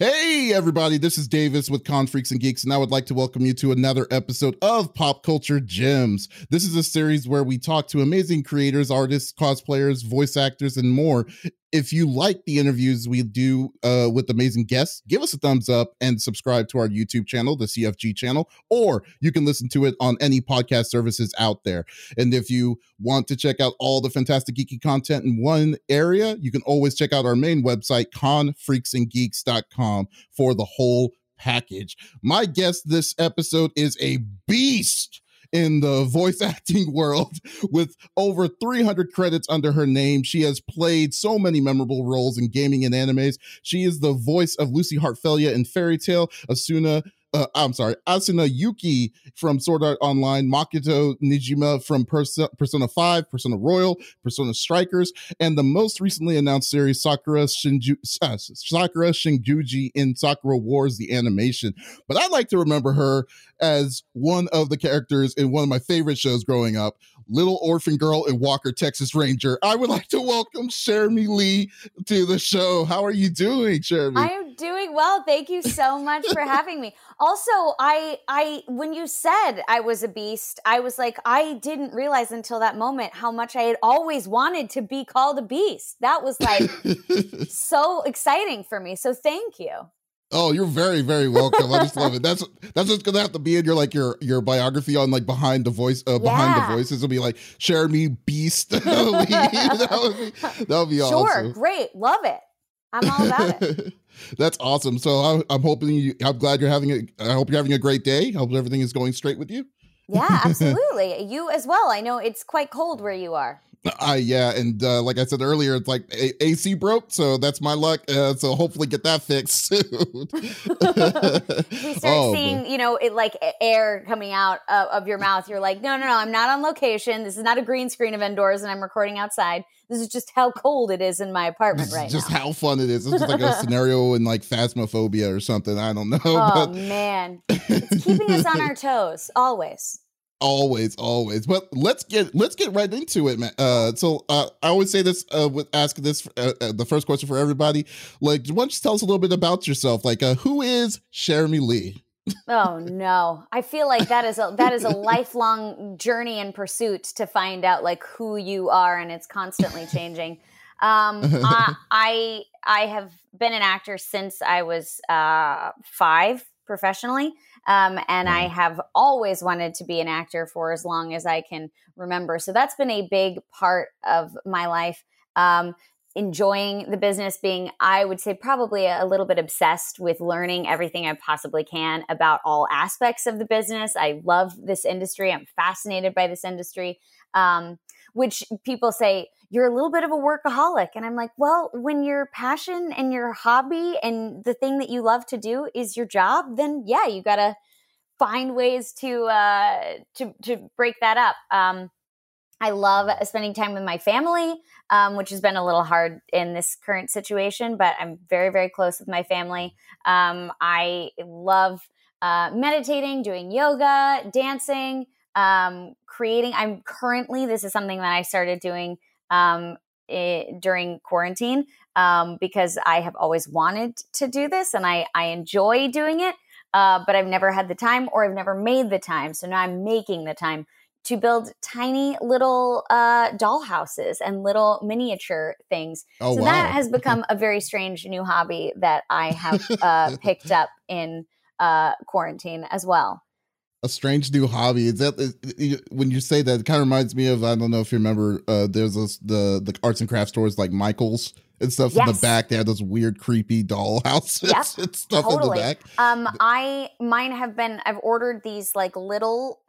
Hey everybody, this is Davis with Confreaks and Geeks, and I would like to welcome you to another episode of Pop Culture Gems. This is a series where we talk to amazing creators, artists, cosplayers, voice actors, and more. If you like the interviews we do with amazing guests, give us a thumbs up and subscribe to our YouTube channel, the CFG channel, or you can listen to it on any podcast services out there. And if you want to check out all the fantastic geeky content in one area, you can always check out our main website, ConFreaksAndGeeks.com, for the whole package. My guest this episode is a beast in the voice acting world. With over 300 credits under her name, she has played so many memorable roles in gaming and animes. She is the voice of Lucy Heartfilia in Fairy Tail, Asuna Yuki from Sword Art Online, Makoto Nijima from Persona 5, Persona Royal, Persona Strikers, and the most recently announced series, Sakura Shinjuji in Sakura Wars, the animation. But I like to remember her as one of the characters in one of my favorite shows growing up, Little Orphan Girl and Walker, Texas Ranger. I would like to welcome Cherami Lee to the show. How are you doing, Cherami? I am doing well. Thank you so much for having me. Also, I when you said I was a beast, I was like, I didn't realize until that moment how much I had always wanted to be called a beast. That was like so exciting for me. So thank you. Oh, you're very, very welcome. I just love it. That's what's gonna have to be in your like your biography on like behind the voices. It'll be like Cherami Beast. that would be awesome. Sure, great, love it. I'm all about it. That's awesome. So I'm hoping I hope you're having a great day. I hope everything is going straight with you. Yeah, absolutely. You as well. I know it's quite cold where you are. And like I said earlier, it's like AC broke, so that's my luck. So hopefully get that fixed soon. We start seeing, it like air coming out of your mouth. You're like, no, I'm not on location. This is not a green screen of indoors, and I'm recording outside. This is just how cold it is in my apartment right now. Just how fun it is. It's just like a scenario in like Phasmophobia or something. I don't know. Oh, man. It's keeping us on our toes, always. Always. But let's get right into it, man. So I always say this with asking this the first question for everybody. Like, why don't you tell us a little bit about yourself? Like, who is Cherami Lee? Oh no, I feel like that is a lifelong journey and pursuit to find out like who you are, and it's constantly changing. I have been an actor since I was 5 professionally. And I have always wanted to be an actor for as long as I can remember. So that's been a big part of my life. Enjoying the business, being, I would say, probably a little bit obsessed with learning everything I possibly can about all aspects of the business. I love this industry. I'm fascinated by this industry, which people say, you're a little bit of a workaholic. And I'm like, well, when your passion and your hobby and the thing that you love to do is your job, then yeah, you got to find ways to break that up. I love spending time with my family, which has been a little hard in this current situation, but I'm very, very close with my family. I love meditating, doing yoga, dancing, creating. I'm currently, this is something that I started doing during quarantine because I have always wanted to do this, and I enjoy doing it, but I've never had the time, or I've never made the time. So now I'm making the time to build tiny little dollhouses and little miniature things. Oh, so wow. That has become a very strange new hobby that I have picked up in quarantine as well. A strange new hobby. Is that when you say that, it kind of reminds me of, I don't know if you remember, there's the arts and craft stores like Michael's and stuff. Yes. In the back, they had those weird, creepy doll houses. Yep. And stuff. Totally. In the back. I've ordered these like little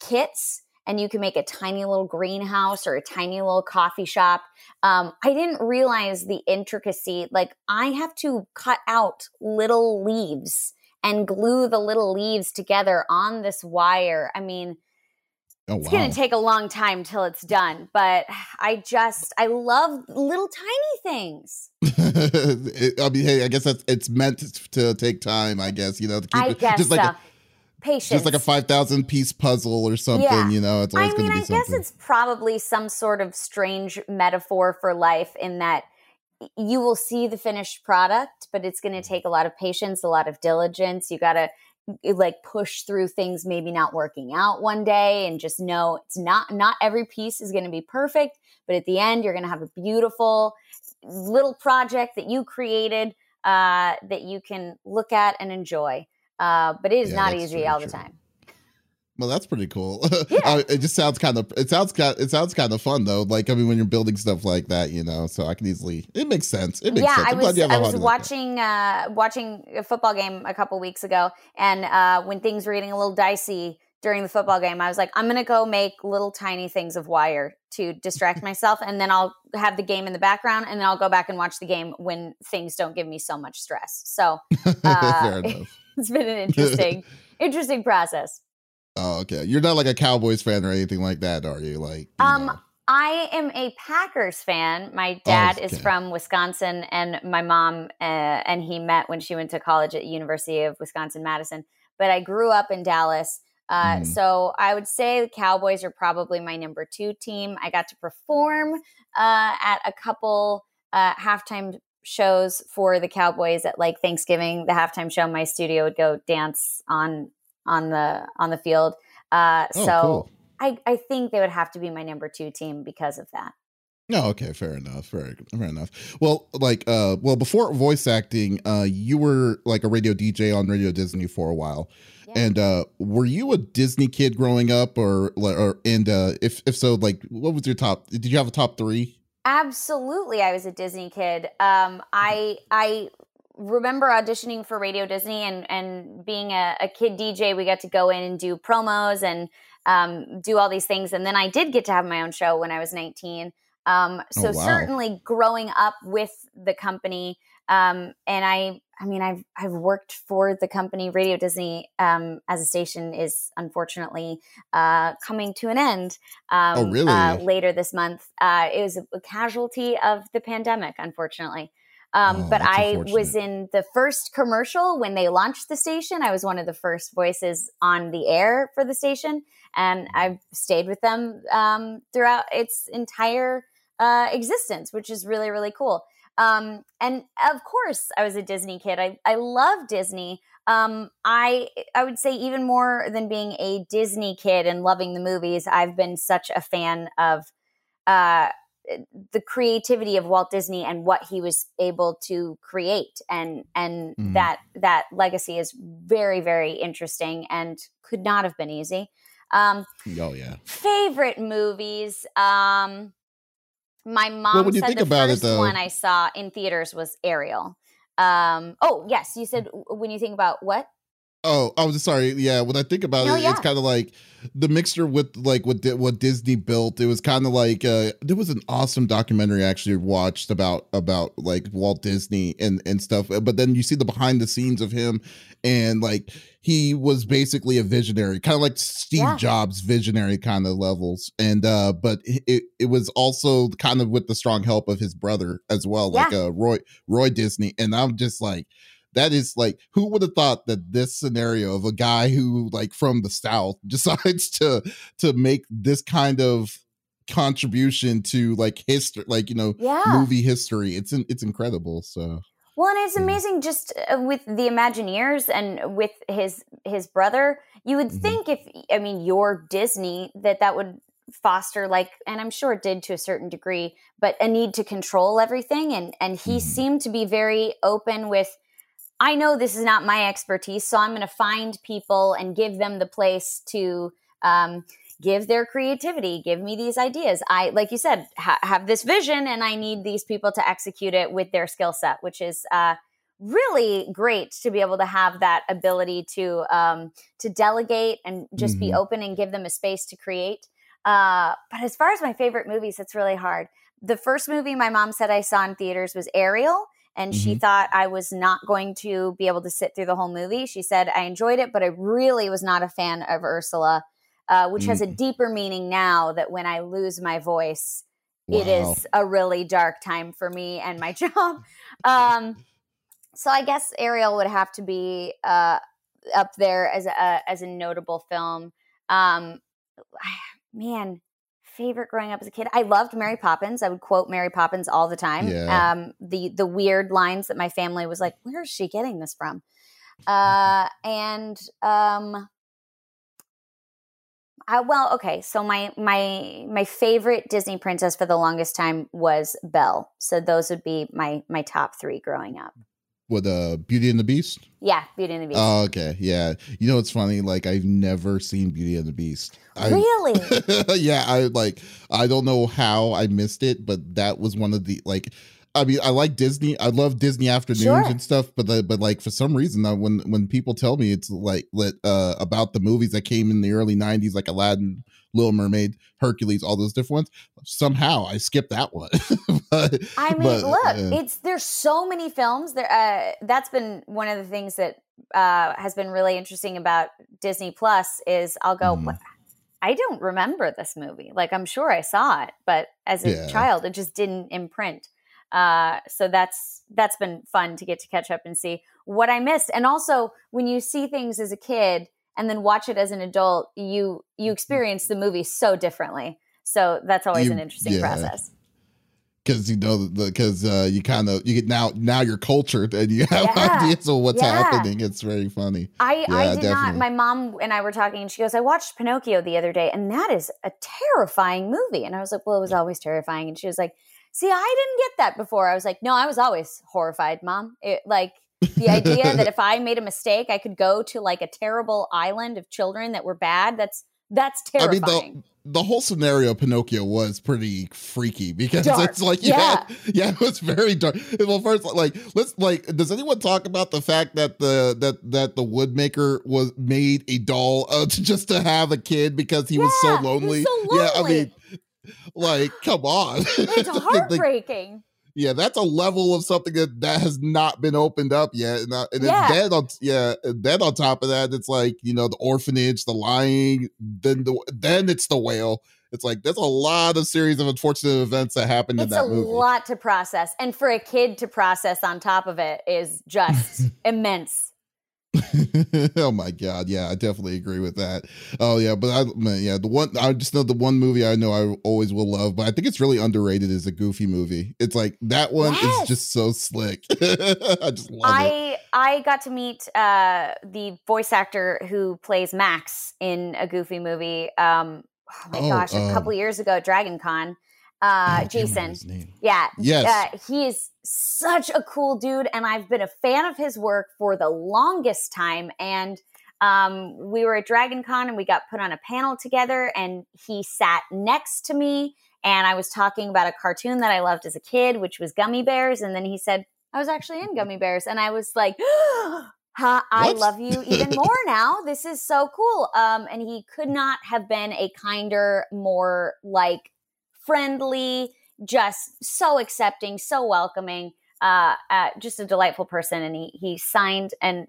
kits, and you can make a tiny little greenhouse or a tiny little coffee shop. I didn't realize the intricacy. Like, I have to cut out little leaves and glue the little leaves together on this wire. I mean, it's going to take a long time till it's done, but I love little tiny things. I mean, hey, I guess it's meant to take time, I guess, to keep it. Guess just so. Like patience. Just like a 5,000 piece puzzle or something, yeah. It's always going to be something. I guess it's probably some sort of strange metaphor for life in that you will see the finished product, but it's going to take a lot of patience, a lot of diligence. You got to like push through things maybe not working out one day and just know it's not every piece is going to be perfect, but at the end you're going to have a beautiful little project that you created that you can look at and enjoy. But it is not easy all the time. Well, that's pretty cool. Yeah. It just sounds kind of, it sounds kind of fun though. Like, I mean, when you're building stuff like that, you know, so I can easily, it makes sense. It makes sense. I was watching a football game a couple weeks ago. And when things were getting a little dicey during the football game, I was like, I'm going to go make little tiny things of wire to distract myself. And then I'll have the game in the background and then I'll go back and watch the game when things don't give me so much stress. So fair enough. It's been an interesting process. Oh, okay. You're not like a Cowboys fan or anything like that, are you? Like, you know. I am a Packers fan. My dad is from Wisconsin, and my mom and he met when she went to college at the University of Wisconsin-Madison. But I grew up in Dallas, so I would say the Cowboys are probably my number two team. I got to perform at a couple halftime shows for the Cowboys at like Thanksgiving. The halftime show, my studio would go dance on the field. Cool. I think they would have to be my number two team because of that. No, okay, fair enough. Fair enough. Well, like before voice acting, you were like a radio DJ on Radio Disney for a while. Yeah. And were you a Disney kid growing up or if so, like what was your top? Did you have a top three? Absolutely, I was a Disney kid. I remember auditioning for Radio Disney and being a kid DJ, we got to go in and do promos and do all these things. And then I did get to have my own show when I was 19. Certainly growing up with the company. I've worked for the company. Radio Disney as a station is unfortunately coming to an end later this month. It was a casualty of the pandemic, unfortunately. But I was in the first commercial when they launched the station. I was one of the first voices on the air for the station, and I've stayed with them throughout its entire existence, which is really, really cool. And of course, I was a Disney kid. I love Disney. I would say even more than being a Disney kid and loving the movies, I've been such a fan of the creativity of Walt Disney and what he was able to create. And that legacy is very, very interesting and could not have been easy. Favorite movies. My mom said the first one I saw in theaters was Ariel. You said when you think about what? Oh, I was sorry. Yeah, when I think about it's kind of like the mixture with like what Disney built. It was kind of like there was an awesome documentary I actually watched about like Walt Disney and stuff. But then you see the behind the scenes of him, and like he was basically a visionary, kind of like Steve Jobs, visionary kind of levels. And but it was also kind of with the strong help of his brother as well, like Roy Disney. And I'm just like. That is like, who would have thought that this scenario of a guy who like from the South decides to make this kind of contribution to like history, like, you know, movie history. It's incredible. So. Well, and it's amazing just with the Imagineers and with his brother, you would think if you're Disney, that would foster like, and I'm sure it did to a certain degree, but a need to control everything. And he seemed to be very open with, I know this is not my expertise, so I'm going to find people and give them the place to give their creativity, give me these ideas. I, like you said, have this vision and I need these people to execute it with their skill set, which is really great to be able to have that ability to delegate and just be open and give them a space to create. But as far as my favorite movies, it's really hard. The first movie my mom said I saw in theaters was Ariel. And she thought I was not going to be able to sit through the whole movie. She said, I enjoyed it, but I really was not a fan of Ursula, which has a deeper meaning now that when I lose my voice, it is a really dark time for me and my job. So I guess Ariel would have to be up there as a notable film. Man, favorite growing up as a kid, I loved Mary Poppins. I would quote Mary Poppins all the time. Yeah. The weird lines that my family was like, where is she getting this from? So my favorite Disney princess for the longest time was Belle. So those would be my top three growing up. With Beauty and the Beast? Yeah, Beauty and the Beast. Oh, okay. Yeah. You know, it's funny. Like, I've never seen Beauty and the Beast. Really? Yeah. I don't know how I missed it, but that was one of the, like, I mean, I like Disney. I love Disney afternoons and stuff. But for some reason, when people tell me it's about the movies that came in the early 90s, like Aladdin, Little Mermaid, Hercules, all those different ones, somehow I skipped that one. There's so many films there. That's been one of the things that has been really interesting about Disney Plus is I'll go, I don't remember this movie. Like, I'm sure I saw it, but as a child, it just didn't imprint. So that's been fun to get to catch up and see what I missed. And also when you see things as a kid and then watch it as an adult, you experience the movie so differently. So that's always an interesting process. Because you kind of get now you're cultured and you have ideas of what's happening. It's very funny. I did not. My mom and I were talking, and she goes, "I watched Pinocchio the other day, and that is a terrifying movie." And I was like, "Well, it was always terrifying." And she was like, "See, I didn't get that before." I was like, "No, I was always horrified, Mom." The idea that if I made a mistake, I could go to like a terrible island of children that were bad. That's terrifying. I mean, the whole scenario of Pinocchio was pretty freaky because it's like, it was very dark. Well, first, does anyone talk about the fact that the woodmaker was made a doll just to have a kid because he was so lonely? He was so lonely. Yeah, I mean, like, come on. It's heartbreaking. Yeah, that's a level of something that has not been opened up yet. And then on top of that, it's like, you know, the orphanage, the lying, then it's the whale. It's like, there's a lot of series of unfortunate events that happened in that movie. It's a lot to process. And for a kid to process on top of it is just immense. Oh my God. Yeah, I definitely agree with that. Oh yeah. But the one movie I know I always will love, but I think it's really underrated is A Goofy Movie. It's like that one is just so slick. I just love it. I got to meet the voice actor who plays Max in A Goofy Movie. A couple years ago at Dragon Con. Jason. Yeah. Yes. He is such a cool dude, and I've been a fan of his work for the longest time. And we were at Dragon Con and we got put on a panel together, and he sat next to me, and I was talking about a cartoon that I loved as a kid, which was Gummy Bears. And then he said, "I was actually in Gummy Bears." And I was like, I love you even more now. This is so cool. And he could not have been a kinder, more like friendly, just so accepting, so welcoming, just a delightful person. And he signed an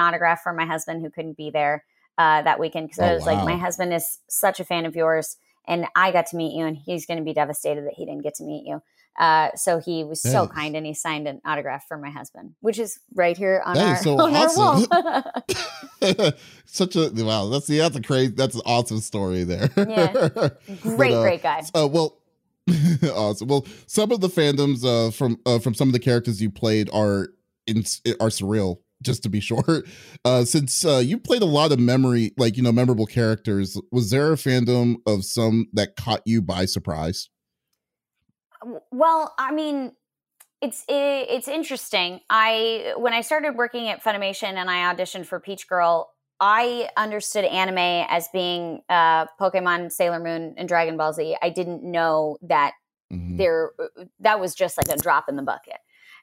autograph for my husband who couldn't be there that weekend. Because I was like, my husband is such a fan of yours, and I got to meet you, and he's going to be devastated that he didn't get to meet you. So he was so kind, and he signed an autograph for my husband, which is right here on our wall. That's a crazy, that's an awesome story there. Yeah, great guy. Awesome. Well, some of the fandoms from some of the characters you played are surreal. Just to be short, since you played a lot of memorable characters, was there a fandom of some that caught you by surprise? Well, I mean, it's interesting. When I started working at Funimation and I auditioned for Peach Girl, I understood anime as being Pokemon, Sailor Moon, and Dragon Ball Z. I didn't know that that was just like a drop in the bucket.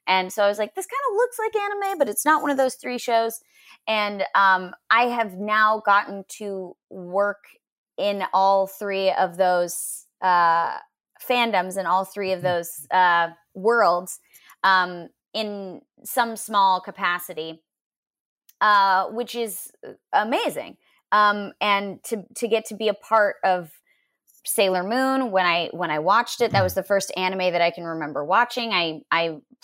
And so I was like, this kind of looks like anime, but it's not one of those three shows. And I have now gotten to work in all three of those fandoms and all three of those worlds in some small capacity, which is amazing. And to get to be a part of Sailor Moon, when I watched it, that was the first anime that I can remember watching. I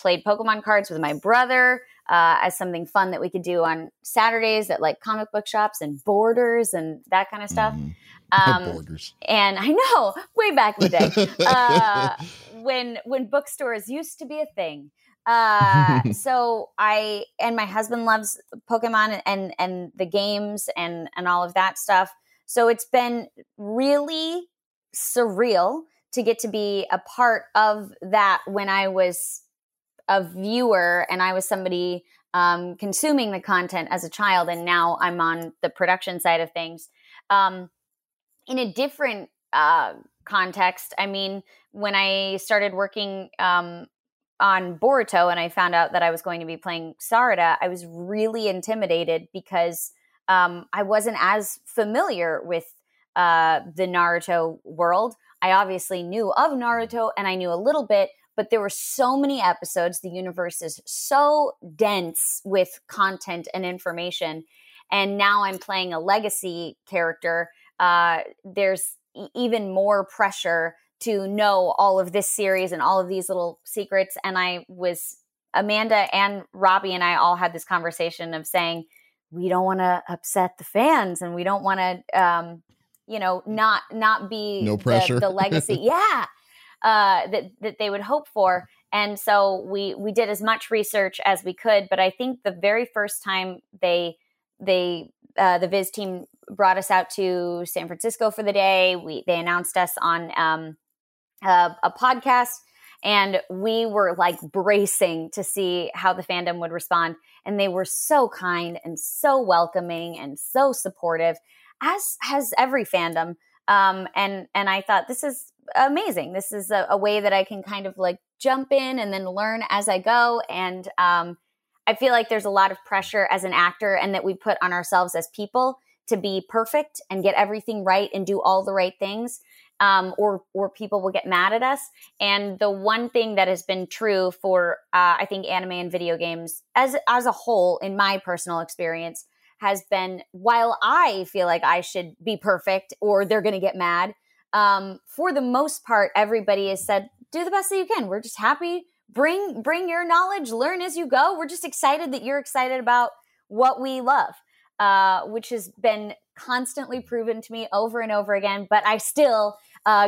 played Pokemon cards with my brother as something fun that we could do on Saturdays at like comic book shops and Borders and that kind of stuff. And I know, way back in the day, when bookstores used to be a thing. So I, and my husband loves Pokemon and the games and all of that stuff. So it's been really surreal to get to be a part of that when I was a viewer and I was somebody consuming the content as a child. And now I'm on the production side of things. In a different context, I mean, when I started working on Boruto and I found out that I was going to be playing Sarada, I was really intimidated because I wasn't as familiar with the Naruto world. I obviously knew of Naruto and I knew a little bit, but there were so many episodes. The universe is so dense with content and information. And now I'm playing a legacy character. There's even more pressure to know all of this series and all of these little secrets. And I was, Amanda and Robbie and I all had this conversation of saying, we don't want to upset the fans and we don't want to, not be no pressure. The legacy. Yeah. That they would hope for. And so we did as much research as we could, but I think the very first time they the Viz team brought us out to San Francisco for the day, they announced us on a podcast, and we were like bracing to see how the fandom would respond. And they were so kind and so welcoming and so supportive, as has every fandom. And I thought, this is amazing. This is a way that I can kind of like jump in and then learn as I go. And I feel like there's a lot of pressure as an actor and that we put on ourselves as people to be perfect and get everything right and do all the right things, or people will get mad at us. And the one thing that has been true for, I think, anime and video games as a whole, in my personal experience, has been, while I feel like I should be perfect or they're going to get mad, for the most part, everybody has said, do the best that you can. We're just happy. Bring your knowledge, learn as you go. We're just excited that you're excited about what we love. Which has been constantly proven to me over and over again. But I still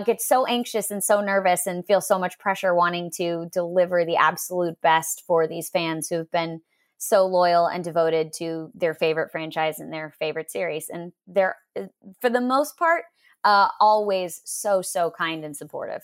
get so anxious and so nervous and feel so much pressure wanting to deliver the absolute best for these fans who've been so loyal and devoted to their favorite franchise and their favorite series. And they're, for the most part, always so kind and supportive.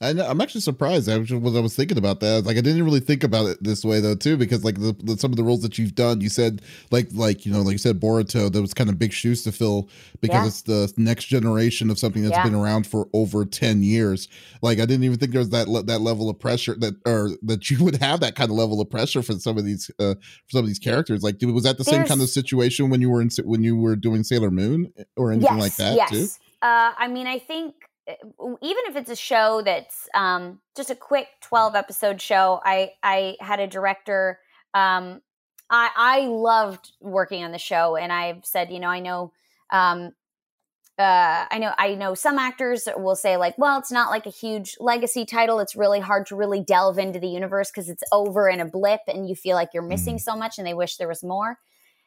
I'm actually surprised. I was thinking about that. Like, I didn't really think about it this way though, too, because like some of the roles that you've done, you said like you said, Boruto, that was kind of big shoes to fill because It's the next generation of something that's been around for over 10 years. Like, I didn't even think there was that level of pressure that you would have that kind of level of pressure for some of these characters. Like, was that same kind of situation when you were doing Sailor Moon or anything like that? Yes. Too? I mean, I think, even if it's a show that's just a quick 12-episode show, I had a director. I loved working on the show, and I've said, I know some actors will say like, well, it's not like a huge legacy title. It's really hard to really delve into the universe because it's over in a blip, and you feel like you're missing so much, and they wish there was more.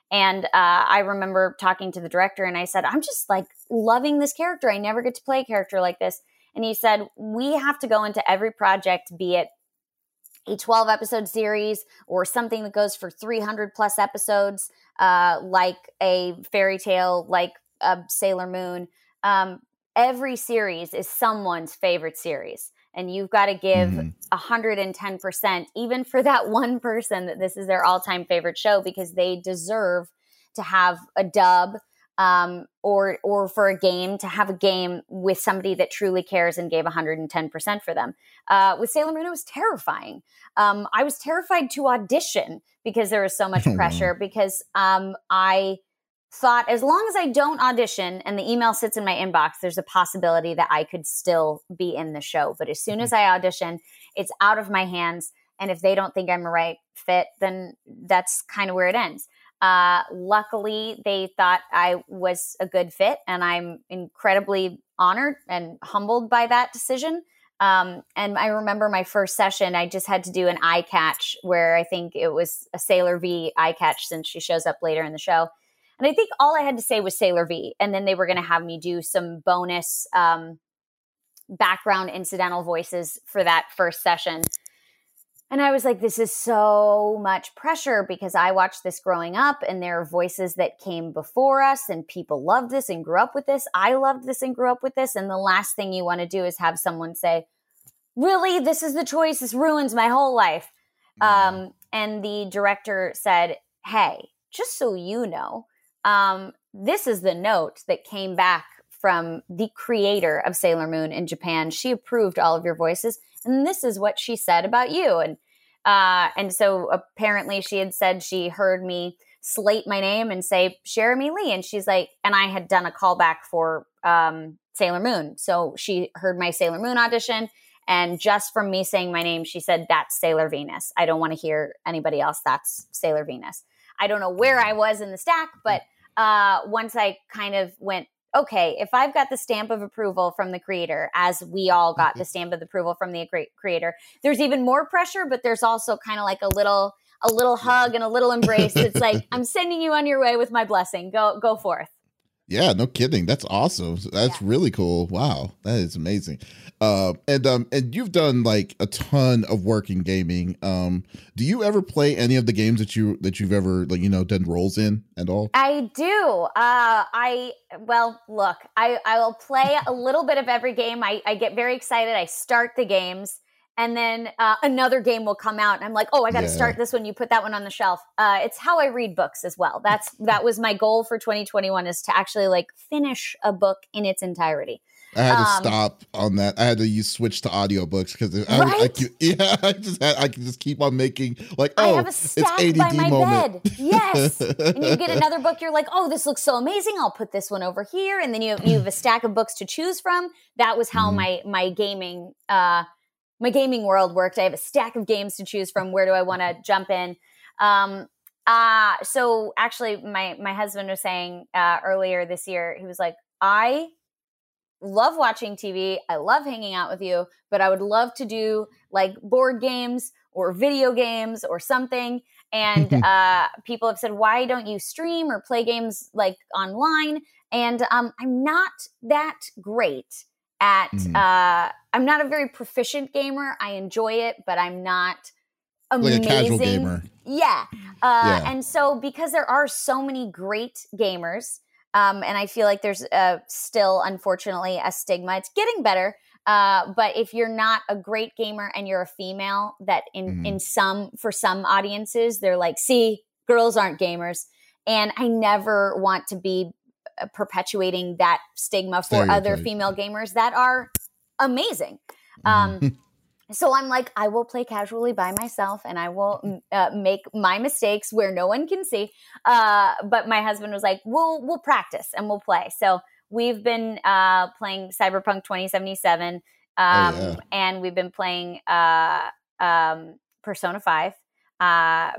And I remember talking to the director and I said, I'm just like loving this character. I never get to play a character like this. And he said, we have to go into every project, be it a 12-episode series or something that goes for 300+ episodes, like a Fairy Tail, like a Sailor Moon. Every series is someone's favorite series. And you've got to give 110%, even for that one person that this is their all-time favorite show, because they deserve to have a dub, or for a game, to have a game with somebody that truly cares and gave 110% for them. With Sailor Moon, it was terrifying. I was terrified to audition because there was so much pressure, because I thought, as long as I don't audition and the email sits in my inbox, there's a possibility that I could still be in the show. But as soon as I audition, it's out of my hands. And if they don't think I'm a right fit, then that's kind of where it ends. Luckily, they thought I was a good fit, and I'm incredibly honored and humbled by that decision. And I remember my first session, I just had to do an eye catch where I think it was a Sailor V eye catch, since she shows up later in the show. And I think all I had to say was Sailor V. And then they were going to have me do some bonus background incidental voices for that first session. And I was like, this is so much pressure because I watched this growing up and there are voices that came before us and people loved this and grew up with this. I loved this and grew up with this. And the last thing you want to do is have someone say, really, this is the choice. This ruins my whole life. And the director said, hey, just so you know, this is the note that came back from the creator of Sailor Moon in Japan. She approved all of your voices. And this is what she said about you. And so apparently she had said she heard me slate my name and say, Cherami Lee. And she's like, and I had done a callback for Sailor Moon. So she heard my Sailor Moon audition. And just from me saying my name, she said, that's Sailor Venus. I don't want to hear anybody else. That's Sailor Venus. I don't know where I was in the stack, but once I kind of went, okay, if I've got the stamp of approval from the creator, as we all got the stamp of approval from the creator, there's even more pressure, but there's also kind of like a little hug and a little embrace. It's like, I'm sending you on your way with my blessing. Go forth. Yeah, no kidding. That's awesome. That's really cool. Wow. That is amazing. And you've done like a ton of work in gaming. Do you ever play any of the games that you've ever, like, you know, done roles in at all? I do. I will play a little bit of every game. I get very excited. I start the games and then another game will come out and I'm like, oh, I got to start this one. You put that one on the shelf. It's how I read books as well. That was my goal for 2021, is to actually like finish a book in its entirety. I had to stop on that. I had to switch to audiobooks because I can just keep on making like, oh, I have a stack it's ADD by my moment. Bed. Yes. And you get another book. You're like, oh, this looks so amazing. I'll put this one over here. And then you have a stack of books to choose from. That was how my gaming world worked. I have a stack of games to choose from. Where do I want to jump in? So actually my husband was saying earlier this year, he was like, I love watching TV. I love hanging out with you, but I would love to do like board games or video games or something. And people have said, why don't you stream or play games like online? And I'm not that great at, I'm not a very proficient gamer. I enjoy it, but I'm not amazing. Like a casual gamer. Yeah. And so because there are so many great gamers, and I feel like there's still, unfortunately, a stigma. It's getting better. But if you're not a great gamer and you're a female, that for some audiences, they're like, see, girls aren't gamers. And I never want to be perpetuating that stigma for other female gamers that are amazing. So I'm like, I will play casually by myself and I will make my mistakes where no one can see. But my husband was like, we'll practice and we'll play. So we've been playing Cyberpunk 2077 and we've been playing Persona 5.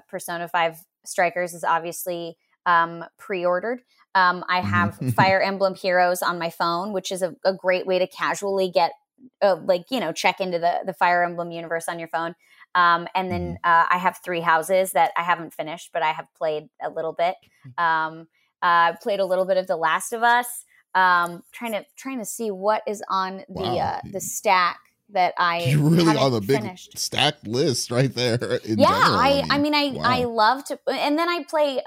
Persona 5 Strikers is obviously pre-ordered. I have Fire Emblem Heroes on my phone, which is a great way to casually get check into the Fire Emblem universe on your phone. And then I have Three Houses that I haven't finished, but I have played a little bit. I played a little bit of The Last of Us. Trying to see what is on the stack that I You're really on a big finished. Stack list right there. I love to, and then I play.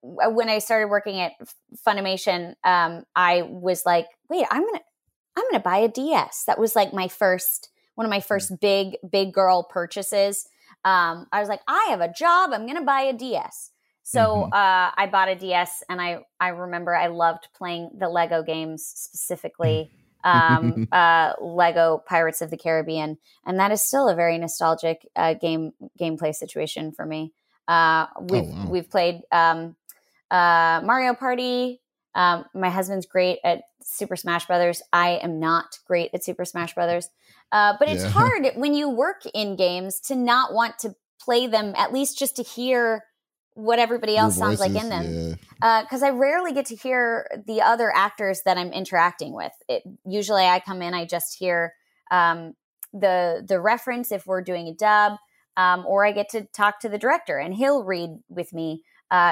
When I started working at Funimation, I was like, wait, I'm going to buy a DS. That was like one of my first big girl purchases. I was like, I have a job. I'm going to buy a DS. So I bought a DS and I remember I loved playing the Lego games, specifically Lego Pirates of the Caribbean. And that is still a very nostalgic gameplay situation for me. We've played Mario Party. My husband's great at Super Smash Brothers. I am not great at Super Smash Brothers. But it's hard when you work in games to not want to play them, at least just to hear what everybody else sounds like in them. Because I rarely get to hear the other actors that I'm interacting with. Usually I come in, I just hear the reference if we're doing a dub, or I get to talk to the director and he'll read with me.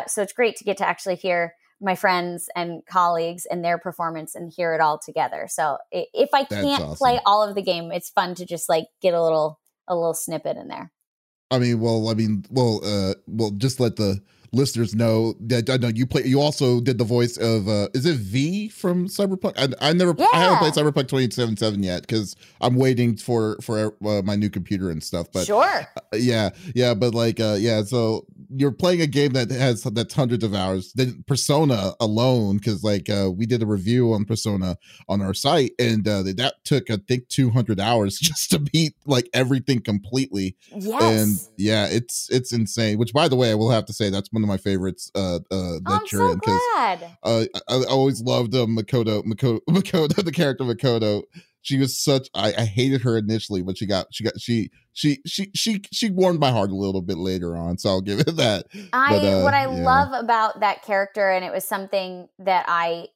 So it's great to get to actually hear my friends and colleagues and their performance and hear it all together. So if I can't play all of the game, it's fun to just like get a little snippet in there. Well, just let the listeners know that I know you also did the voice of is it V from Cyberpunk? I haven't played Cyberpunk 2077 yet because I'm waiting for my new computer and stuff, but sure. So you're playing a game that's hundreds of hours. Then Persona alone, because we did a review on Persona on our site, and that took I think 200 hours just to beat like everything completely. Yes. And yeah, it's insane, which by the way I will have to say that's one of my favorites you're in, because I always loved Makoto, the character Makoto. She was such I hated her initially, but she warmed my heart a little bit later on, so I'll give it that. Love about that character, and it was something that I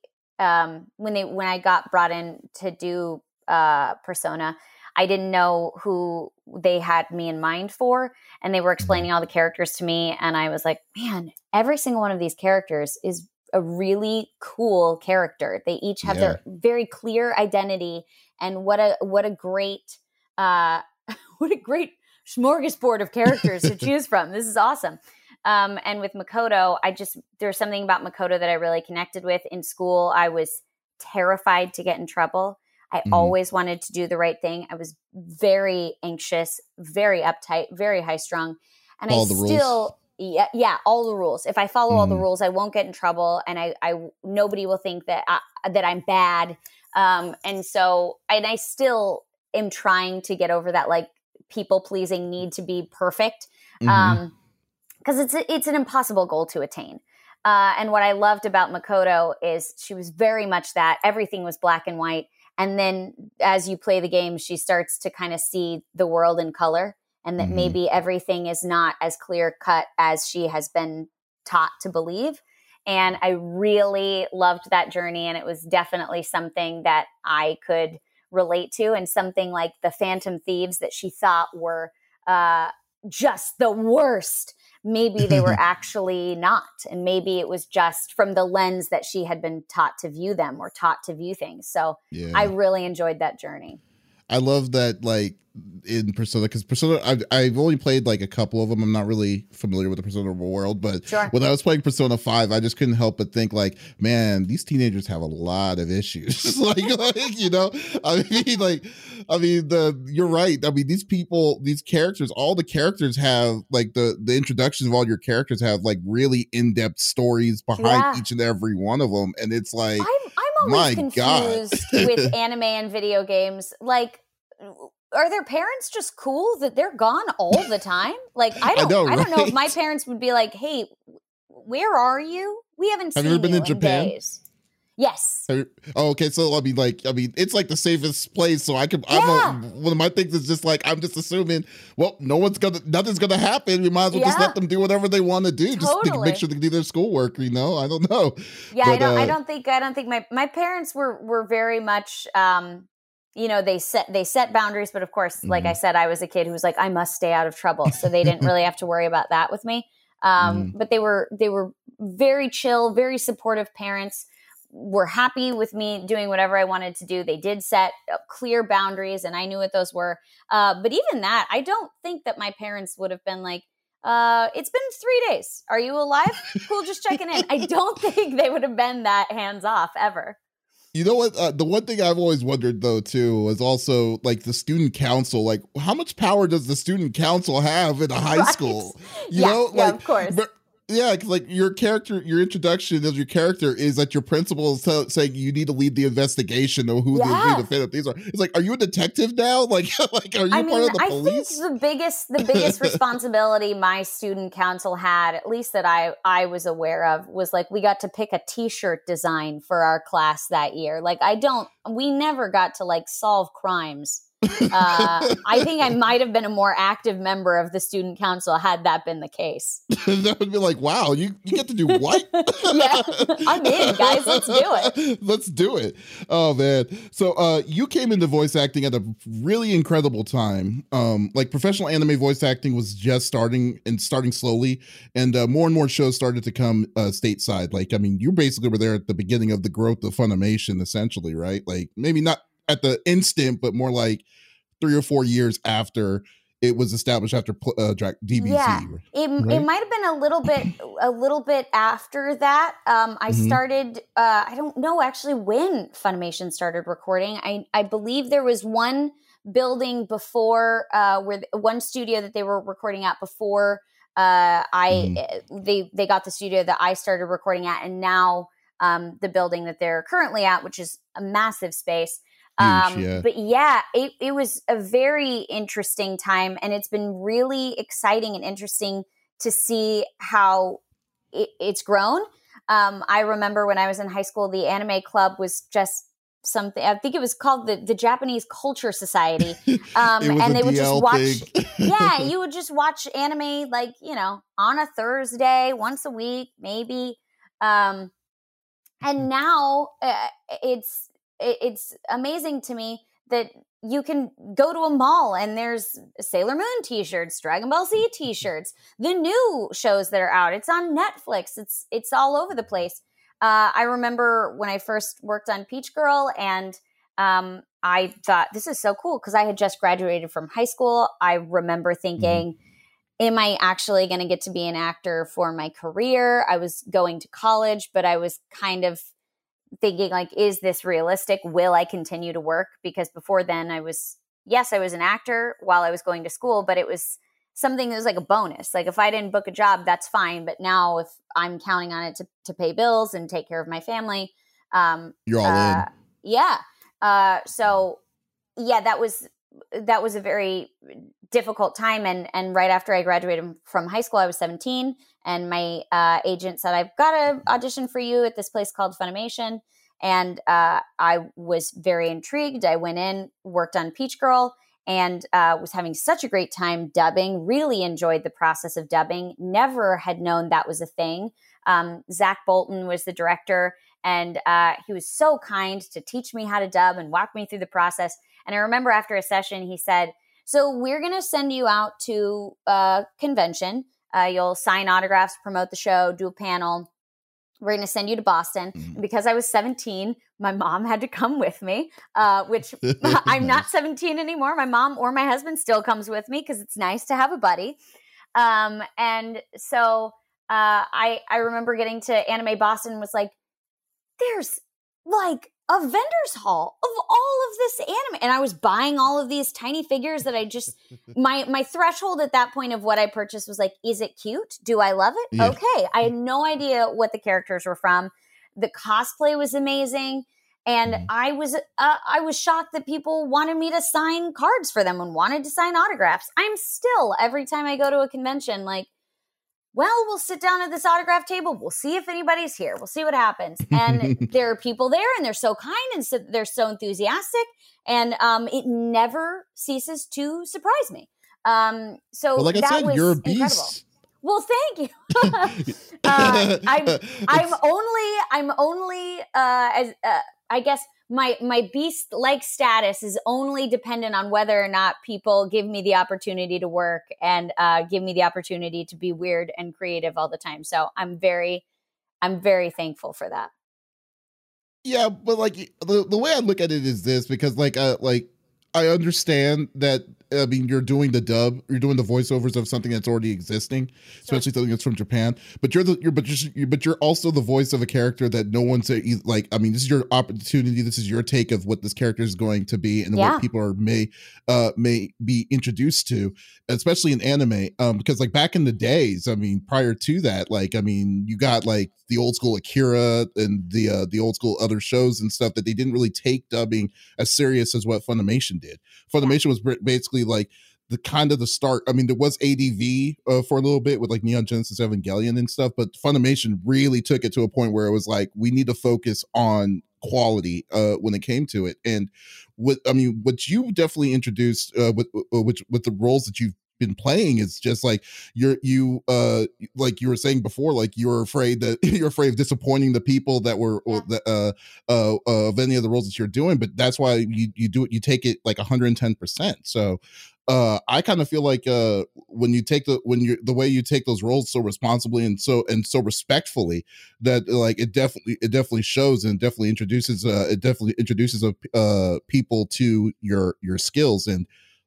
when I got brought in to do Persona, I didn't know who they had me in mind for, and they were explaining all the characters to me, and I was like, man, every single one of these characters is a really cool character. They each have their very clear identity, and what a great smorgasbord of characters to choose from. This is awesome. And with Makoto, there's something about Makoto that I really connected with. In school, I was terrified to get in trouble. I always wanted to do the right thing. I was very anxious, very uptight, very high strung. And all all the rules. If I follow all the rules, I won't get in trouble. And nobody will think that I'm bad. And I still am trying to get over that, like, people pleasing need to be perfect. Cause it's an impossible goal to attain. And what I loved about Makoto is she was very much that. Everything was black and white. And then as you play the game, she starts to kind of see the world in color, and that maybe everything is not as clear cut as she has been taught to believe. And I really loved that journey. And it was definitely something that I could relate to, and something like the Phantom Thieves that she thought were just the worst. Maybe they were actually not. And maybe it was just from the lens that she had been taught to view them or taught to view things. So yeah. I really enjoyed that journey. I love that, like, in Persona, because Persona, I've only played like a couple of them. I'm not really familiar with the Persona world, but when I was playing Persona 5, I just couldn't help but think, like, man, these teenagers have a lot of issues. You're right. I mean, all the characters have like the introductions of all your characters have like really in-depth stories behind each and every one of them, and it's like I'm always confused with anime and video games. Like, are their parents just cool that they're gone all the time? Like, I don't know if my parents would be like, hey, where are you? We haven't seen you in days. Have you ever been in Japan? Yes. Okay. So I mean, it's like the safest place. So one of my things is just like, I'm just assuming, well, nothing's going to happen. We might as well just let them do whatever they want to do. Totally. Just to make sure they do their schoolwork, you know? I don't know. Yeah. But, I don't think my parents were very much, they set boundaries, but of course, like I said, I was a kid who was like, I must stay out of trouble. So they didn't really have to worry about that with me. But they were very chill, very supportive parents. Were happy with me doing whatever I wanted to do. They did set clear boundaries, and I knew what those were. But even that, I don't think that my parents would have been like, it's been 3 days. Are you alive? Cool, just checking in. I don't think they would have been that hands off ever. You know what? The one thing I've always wondered, though, too, is also like the student council. Like, how much power does the student council have in a high school? Of course. Yeah, because like your introduction of your character is that your principal is saying you need to lead the investigation of who the Phantom Thieves are. It's like, are you a detective now? Like are you part of the police? I think the biggest responsibility my student council had, at least that I was aware of, was like we got to pick a T-shirt design for our class that year. Like we never got to like solve crimes I think I might have been a more active member of the student council had that been the case. That would be like, wow, you get to do what? Yeah, I'm in, guys. Let's do it. Let's do it. Oh, man. So you came into voice acting at a really incredible time. Like professional anime voice acting was just starting slowly. And more shows started to come stateside. Like, I mean, you basically were there at the beginning of the growth of Funimation, essentially, right? Like maybe not at the instant, but more like 3 or 4 years after it was established after DBZ. Yeah, it might have been a little bit after that. I started. I don't know actually when Funimation started recording. I believe there was one building before one studio that they were recording at before they got the studio that I started recording at, and now the building that they're currently at, which is a massive space. But yeah, it was a very interesting time, and it's been really exciting and interesting to see how it's grown. I remember when I was in high school, the anime club was just something. I think it was called the Japanese Culture Society. And they would just watch. Yeah, you would just watch anime, like, you know, on a Thursday, once a week, maybe. And now it's amazing to me that you can go to a mall and there's Sailor Moon t-shirts, Dragon Ball Z t-shirts, the new shows that are out. It's on Netflix. It's all over the place. I remember when I first worked on Peach Girl, and I thought, this is so cool, because I had just graduated from high school. I remember thinking, am I actually going to get to be an actor for my career? I was going to college, but I was kind of thinking, like, is this realistic? Will I continue to work? Because before then I was an actor while I was going to school, but it was something that was like a bonus. Like if I didn't book a job, that's fine. But now if I'm counting on it to pay bills and take care of my family, you're all in. Yeah. So yeah, that was a very difficult time. And right after I graduated from high school, I was 17, and my agent said, I've got an audition for you at this place called Funimation. And I was very intrigued. I went in, worked on Peach Girl, and was having such a great time dubbing, really enjoyed the process of dubbing, never had known that was a thing. Zach Bolton was the director, and he was so kind to teach me how to dub and walk me through the process. And I remember after a session, he said, so we're going to send you out to a convention. You'll sign autographs, promote the show, do a panel. We're going to send you to Boston. And because I was 17, my mom had to come with me, which I'm not 17 anymore. My mom or my husband still comes with me because it's nice to have a buddy. And so I remember getting to Anime Boston and was like, there's like a vendor's hall of all of this anime. And I was buying all of these tiny figures that I just, my threshold at that point of what I purchased was like, is it cute? Do I love it? Yeah. Okay. I had no idea what the characters were from. The cosplay was amazing. And I was shocked that people wanted me to sign cards for them and wanted to sign autographs. I'm still, every time I go to a convention, like, well, we'll sit down at this autograph table. We'll see if anybody's here. We'll see what happens. And there are people there, and they're so kind, and so they're so enthusiastic. And it never ceases to surprise me. So well, like that I said, was you're a beast. Incredible. Well, thank you. I'm only, I guess my beast-like status is only dependent on whether or not people give me the opportunity to work and give me the opportunity to be weird and creative all the time. So I'm very thankful for that. Yeah, but like the way I look at it is this, because like I understand that. I mean, you're doing the dub, you're doing the voiceovers of something that's already existing, especially something that's from Japan. But you're also the voice of a character that no one's like. I mean, this is your opportunity. This is your take of what this character is going to be and what people are may be introduced to, especially in anime. Because like back in the days, I mean, prior to that, like I mean, you got like the old school Akira and the old school other shows and stuff that they didn't really take dubbing as serious as what Funimation did. Funimation was basically like the kind of the start. I mean, there was ADV for a little bit with like Neon Genesis Evangelion and stuff, but Funimation really took it to a point where it was like, we need to focus on quality when it came to it. And what you definitely introduced with the roles that you've been playing is just like you were saying before, like you're afraid of disappointing the people that were of any of the roles that you're doing, but that's why you do it, you take it like 110%. So I kind of feel like when you take those roles so responsibly and so respectfully, that like it definitely shows, and definitely introduces people to your skills. And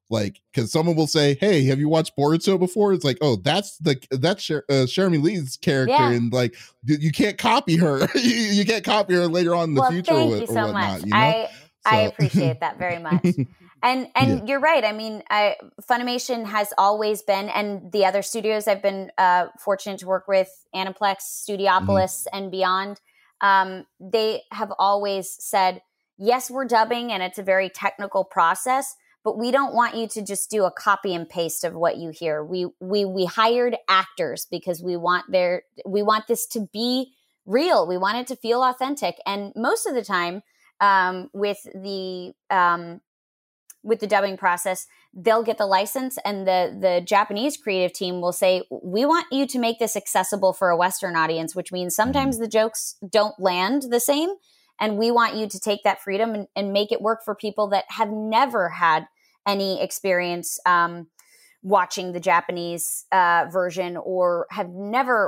like, because someone will say, "Hey, have you watched Boruto before?" It's like, "Oh, that's Cherami Lee's character," yeah. And like, you can't copy her. you can't copy her later on in the future. Thank you so much. You know? I appreciate that very much. And yeah. You're right. I mean, Funimation has always been, and the other studios I've been fortunate to work with, Aniplex, Studiopolis, and beyond. They have always said, "Yes, we're dubbing, and it's a very technical process, but we don't want you to just do a copy and paste of what you hear. We hired actors because we want this to be real. We want it to feel authentic." And most of the time, with the dubbing process, they'll get the license, and the Japanese creative team will say, "We want you to make this accessible for a Western audience," which means sometimes the jokes don't land the same. And we want you to take that freedom and make it work for people that have never had any experience watching the Japanese version, or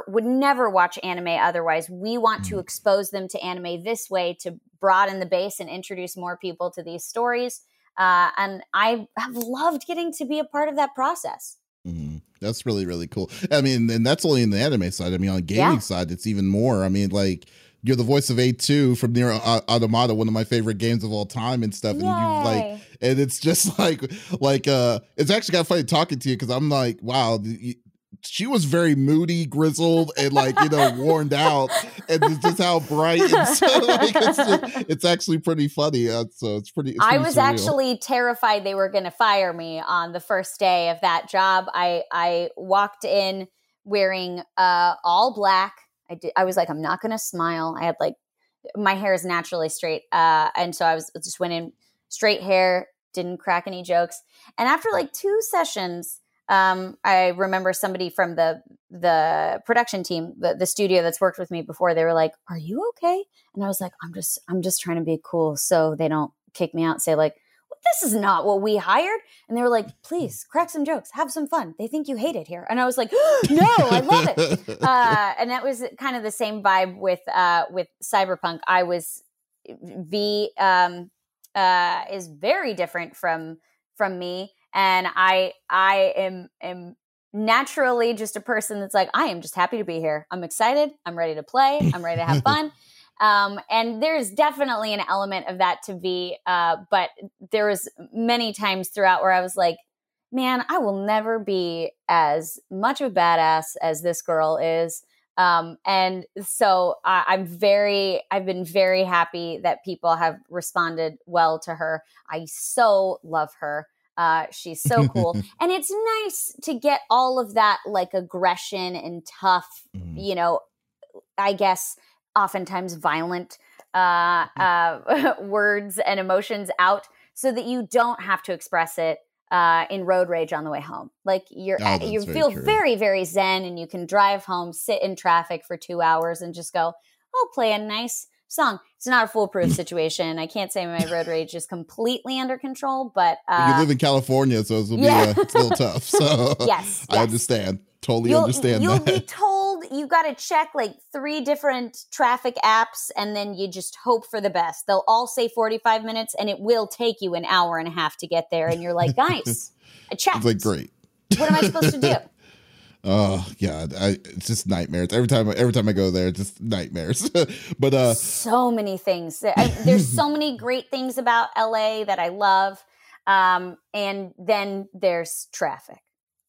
would never watch anime otherwise. We want to expose them to anime this way to broaden the base and introduce more people to these stories. And I have loved getting to be a part of that process. Mm-hmm. That's really, really cool. I mean, and that's only in the anime side. I mean, on the gaming side, it's even more. I mean, like, you're the voice of A2 from Nier Automata, one of my favorite games of all time and stuff. And it's just like it's actually kind of funny talking to you, because I'm like, wow, she was very moody, grizzled, and like, you know, worn out, and it's just how bright. And so, like, it's actually pretty funny. So it's pretty. I was surreal. Actually terrified they were going to fire me on the first day of that job. I walked in wearing all black. I was like, I'm not going to smile. I had like, my hair is naturally straight. And so I just went in straight hair, didn't crack any jokes. And after like 2 sessions, I remember somebody from the production team, the studio that's worked with me before, they were like, "Are you okay?" And I was like, I'm just trying to be cool, so they don't kick me out and say like, "This is not what we hired." And they were like, "Please crack some jokes, have some fun. They think you hate it here." And I was like, "No, I love it." And that was kind of the same vibe with Cyberpunk. I was V is very different from me, and I am naturally just a person that's like, I am just happy to be here. I'm excited. I'm ready to play. I'm ready to have fun. And there's definitely an element of that to V, but there was many times throughout where I was like, man, I will never be as much of a badass as this girl is. And so I've been very happy that people have responded well to her. I so love her. She's so cool. And it's nice to get all of that, like, aggression and tough, you know, I guess, oftentimes violent words and emotions out, so that you don't have to express it in road rage on the way home. Like, you feel very, very zen, and you can drive home, sit in traffic for 2 hours, and just go, "I'll play a nice song." It's not a foolproof situation. I can't say my road rage is completely under control, but you live in California, so it'll be it's a little tough. So yes. understand. Totally understand. You'll be told you got to check like 3 different traffic apps, and then you just hope for the best. They'll all say 45 minutes, and it will take you an hour and a half to get there. And you're like, nice, I checked. It's like, great. What am I supposed to do? Oh God, it's just nightmares every time I go there. It's just nightmares. But so many things. There's so many great things about LA that I love, and then there's traffic.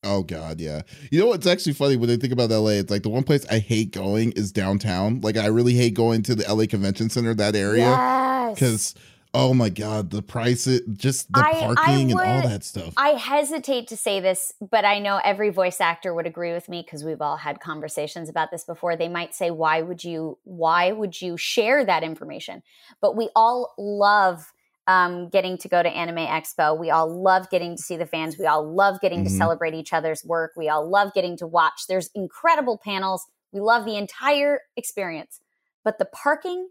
Oh God, yeah. You know what's actually funny when I think about LA? It's like the one place I hate going is downtown. Like, I really hate going to the LA Convention Center, that area, because oh my God, the price, just the parking and all that stuff. I hesitate to say this, but I know every voice actor would agree with me because we've all had conversations about this before. They might say, why would you share that information? But we all love getting to go to Anime Expo. We all love getting to see the fans. We all love getting to celebrate each other's work. We all love getting to watch. There's incredible panels. We love the entire experience. But the parking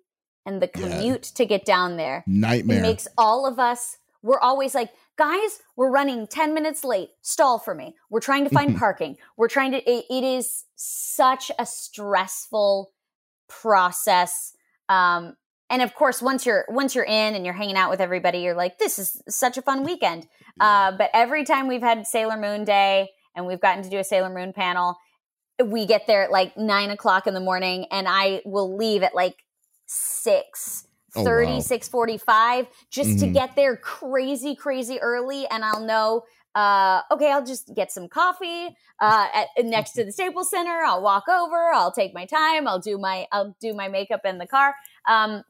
and the commute to get down there. Nightmare. It makes all of us, we're always like, guys, we're running 10 minutes late. Stall for me. We're trying to find parking. We're trying to, it is such a stressful process. And of course, once you're in and you're hanging out with everybody, you're like, this is such a fun weekend. But every time we've had Sailor Moon Day and we've gotten to do a Sailor Moon panel, we get there at like 9 o'clock in the morning, and I will leave at like 6:30, 6:45, just to get there crazy early. And I'll know, okay, I'll just get some coffee next to the Staples Center. I'll walk over. I'll take my time. I'll do my makeup in the car. But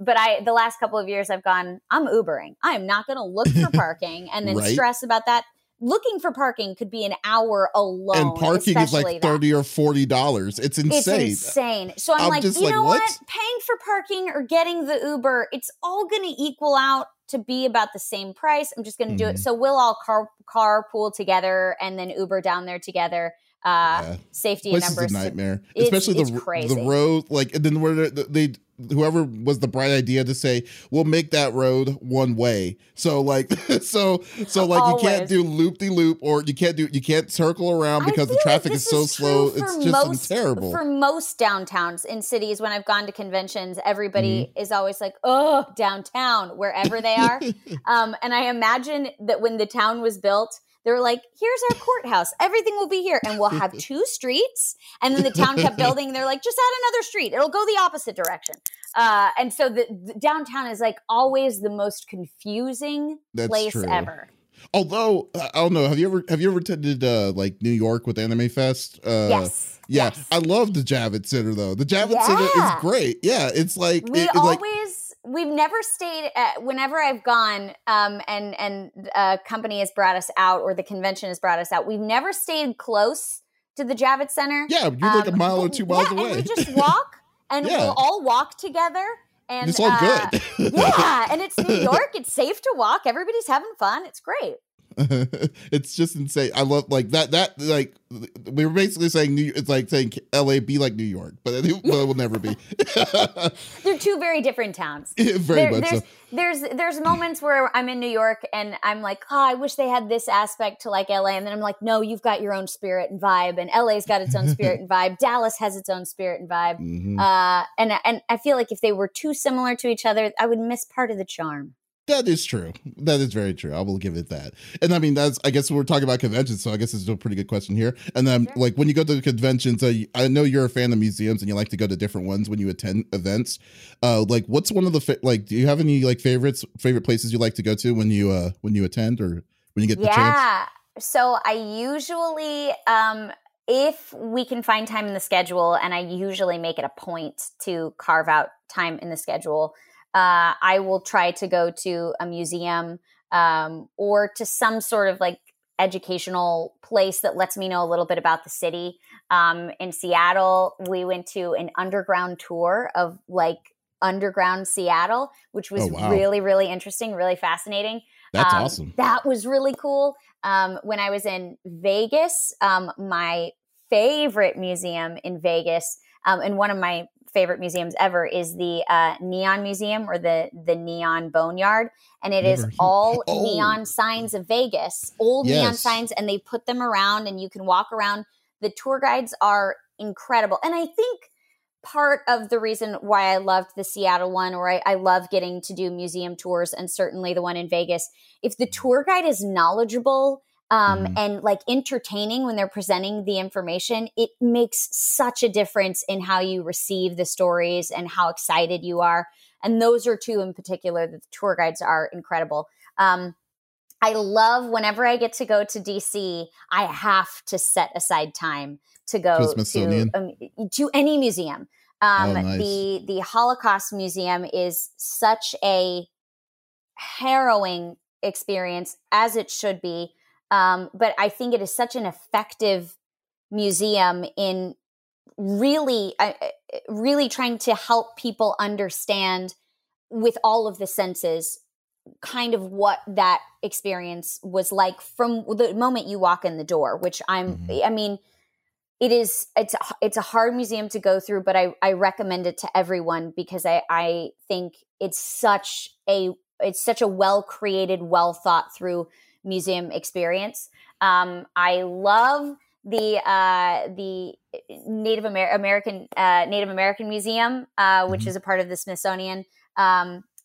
the last couple of years I've gone, I'm Ubering. I'm not going to look for parking and then stress about that. Looking for parking could be an hour alone. And parking is like $30 or $40. It's insane. It's insane. So I'm like, you know what? Paying for parking or getting the Uber, it's all going to equal out to be about the same price. I'm just going to do it. So we'll all carpool together and then Uber down there together. Safety in numbers. It's a nightmare. Especially the road. Like, and then where they whoever was the bright idea to say, we'll make that road one way. So like, so like always. You can't do loop de loop, or you can't circle around because the traffic is so slow. It's just terrible. For most downtowns in cities, when I've gone to conventions, everybody is always like, oh, downtown, wherever they are. And I imagine that when the town was built, they were like, here's our courthouse. Everything will be here. And we'll have 2 streets. And then the town kept building. They're like, just add another street. It'll go the opposite direction. And so the downtown is like always the most confusing place ever. Although, I don't know, have you ever attended like New York with Anime Fest? Yes. Yeah. Yes. I love the Javits Center though. The Javits Center is great. Yeah. It's like, we've never stayed at, whenever I've gone and a company has brought us out or the convention has brought us out, we've never stayed close to the Javits Center. Yeah, you're like a mile or 2 miles away. And we just walk and we'll all walk together. And it's all good. Yeah, and it's New York. It's safe to walk. Everybody's having fun. It's great. It's just insane. I love like that like we were basically saying it's like saying LA be like New York, but it will never be. They're two very different towns. There's moments where I'm in New York and I'm like, oh, I wish they had this aspect to like LA, and then I'm like, no, you've got your own spirit and vibe, and LA's got its own spirit and vibe. Dallas has its own spirit and vibe. And I feel like if they were too similar to each other, I would miss part of the charm. That is true. That is very true. I will give it that. And I mean, I guess we're talking about conventions, so I guess it's a pretty good question here. And then like when you go to the conventions, I know you're a fan of museums and you like to go to different ones when you attend events. Like what's one of the, do you have any like favorite places you like to go to when you attend or when you get the chance? Yeah. So I usually, if we can find time in the schedule, and I usually make it a point to carve out time in the schedule, I will try to go to a museum or to some sort of like educational place that lets me know a little bit about the city. In Seattle, we went to an underground tour of like underground Seattle, which was really, really interesting, really fascinating. That's awesome. That was really cool. When I was in Vegas, my favorite museum in Vegas and one of my favorite museums ever is the Neon Museum or the Neon Boneyard, and it is all neon signs of Vegas, old neon signs, and they put them around and you can walk around. The tour guides are incredible, and I think part of the reason why I loved the Seattle one, or I love getting to do museum tours, and certainly the one in Vegas, if the tour guide is knowledgeable and like entertaining when they're presenting the information, it makes such a difference in how you receive the stories and how excited you are. And those are two in particular that the tour guides are incredible. I love whenever I get to go to DC, I have to set aside time to go to any museum. The Holocaust Museum is such a harrowing experience, as it should be. But I think it is such an effective museum in really trying to help people understand with all of the senses kind of what that experience was like from the moment you walk in the door, which it's a hard museum to go through, but I recommend it to everyone because I think it's such a well-created, well-thought-through museum experience. I love the Native American Museum, which is a part of the Smithsonian.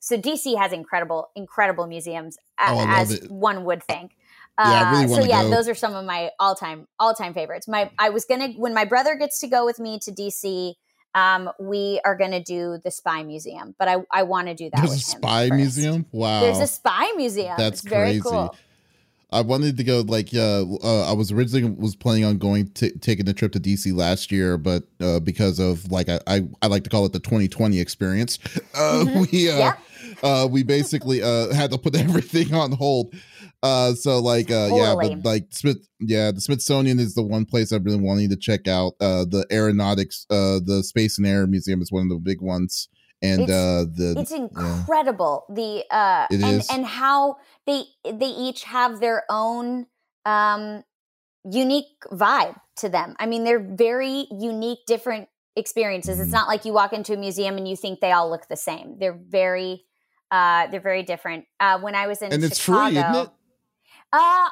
So DC has incredible museums, as one would think. Yeah, I really want to go. Those are some of my all-time favorites. When my brother gets to go with me to DC, we are going to do the Spy Museum, but I want to do that. There's with a him Spy first. Museum? Wow. There's a Spy Museum. That's crazy. Very cool. I wanted to go, I was originally planning on taking the trip to DC last year, but because of, I like to call it the 2020 experience, we basically had to put everything on hold. The Smithsonian is the one place I've been wanting to check out. The aeronautics, the Space and Air Museum is one of the big ones. And it's incredible. And how they each have their own unique vibe to them. I mean, they're very unique, different experiences. It's not like you walk into a museum and you think they all look the same. They're very different. When I was in Chicago, it's free, isn't it? I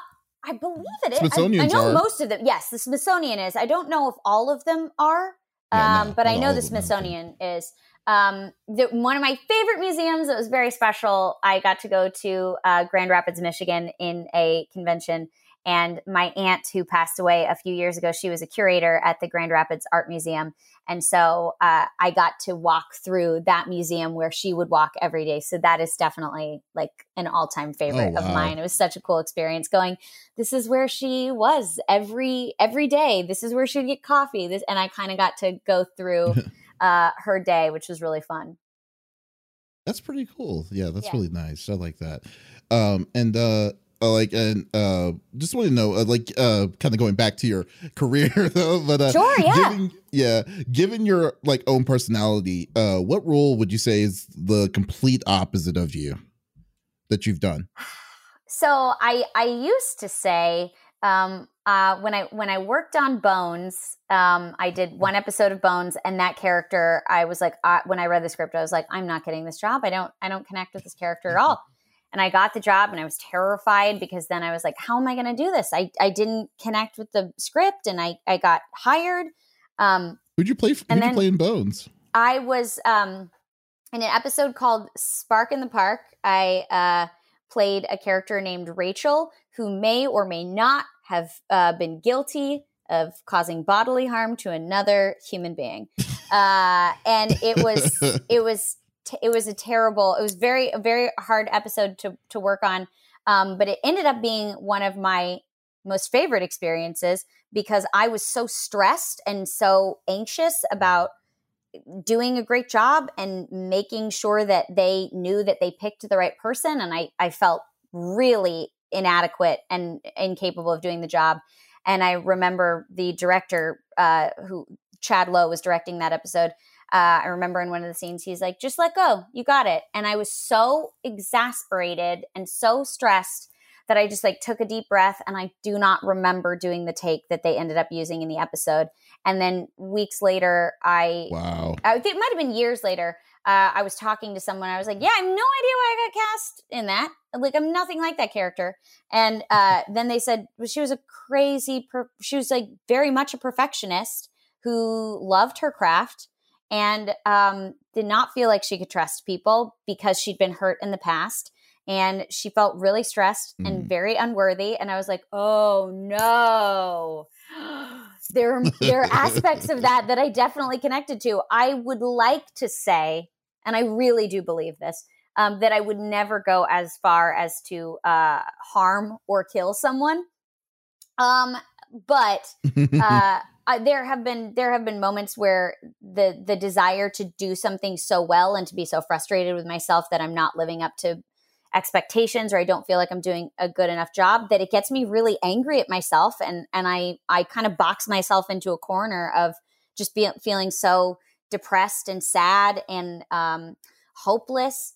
believe it is. I know most of them. Yes, the Smithsonian is. I don't know if all of them are, but I know the Smithsonian is. One of my favorite museums that was very special, I got to go to Grand Rapids, Michigan in a convention, and my aunt who passed away a few years ago, she was a curator at the Grand Rapids Art Museum. And so I got to walk through that museum where she would walk every day. So that is definitely an all-time favorite of mine. It was such a cool experience going, this is where she was every day. This is where she'd get coffee. And I kind of got to go through her day, which was really fun. That's pretty cool. Yeah, that's really nice. I like that. Just want to know, kind of going back to your career though, but sure, yeah. Given your own personality, what role would you say is the complete opposite of you that you've done? So I used to say, when I worked on Bones, I did one episode of Bones, and that character, I was like, when I read the script, I was like, I'm not getting this job. I don't connect with this character at all. And I got the job and I was terrified because then I was like, how am I going to do this? I didn't connect with the script and I got hired. Who'd you play in Bones? I was in an episode called Spark in the Park. I played a character named Rachel, who may or may not have been guilty of causing bodily harm to another human being. And it was very, very hard episode to work on. But it ended up being one of my most favorite experiences because I was so stressed and so anxious about doing a great job and making sure that they knew that they picked the right person. And I felt really inadequate and incapable of doing the job. And I remember the director, who Chad Lowe was directing that episode. I remember in one of the scenes, he's like, just let go. You got it. And I was so exasperated and so stressed that I just took a deep breath, and I do not remember doing the take that they ended up using in the episode. And then weeks later, I think it might've been years later. I was talking to someone. I was like, yeah, I have no idea why I got cast in that. I'm nothing like that character. And then they said, well, she was she was very much a perfectionist who loved her craft. And did not feel like she could trust people because she'd been hurt in the past. And she felt really stressed and very unworthy. And I was like, oh, no. There are aspects of that I definitely connected to. I would like to say, and I really do believe this, that I would never go as far as to harm or kill someone. There have been moments where the desire to do something so well and to be so frustrated with myself that I'm not living up to expectations, or I don't feel like I'm doing a good enough job, that it gets me really angry at myself. And I kind of box myself into a corner of just feeling so depressed and sad and hopeless.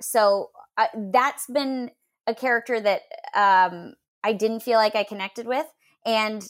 So that's been a character that I didn't feel like I connected with. And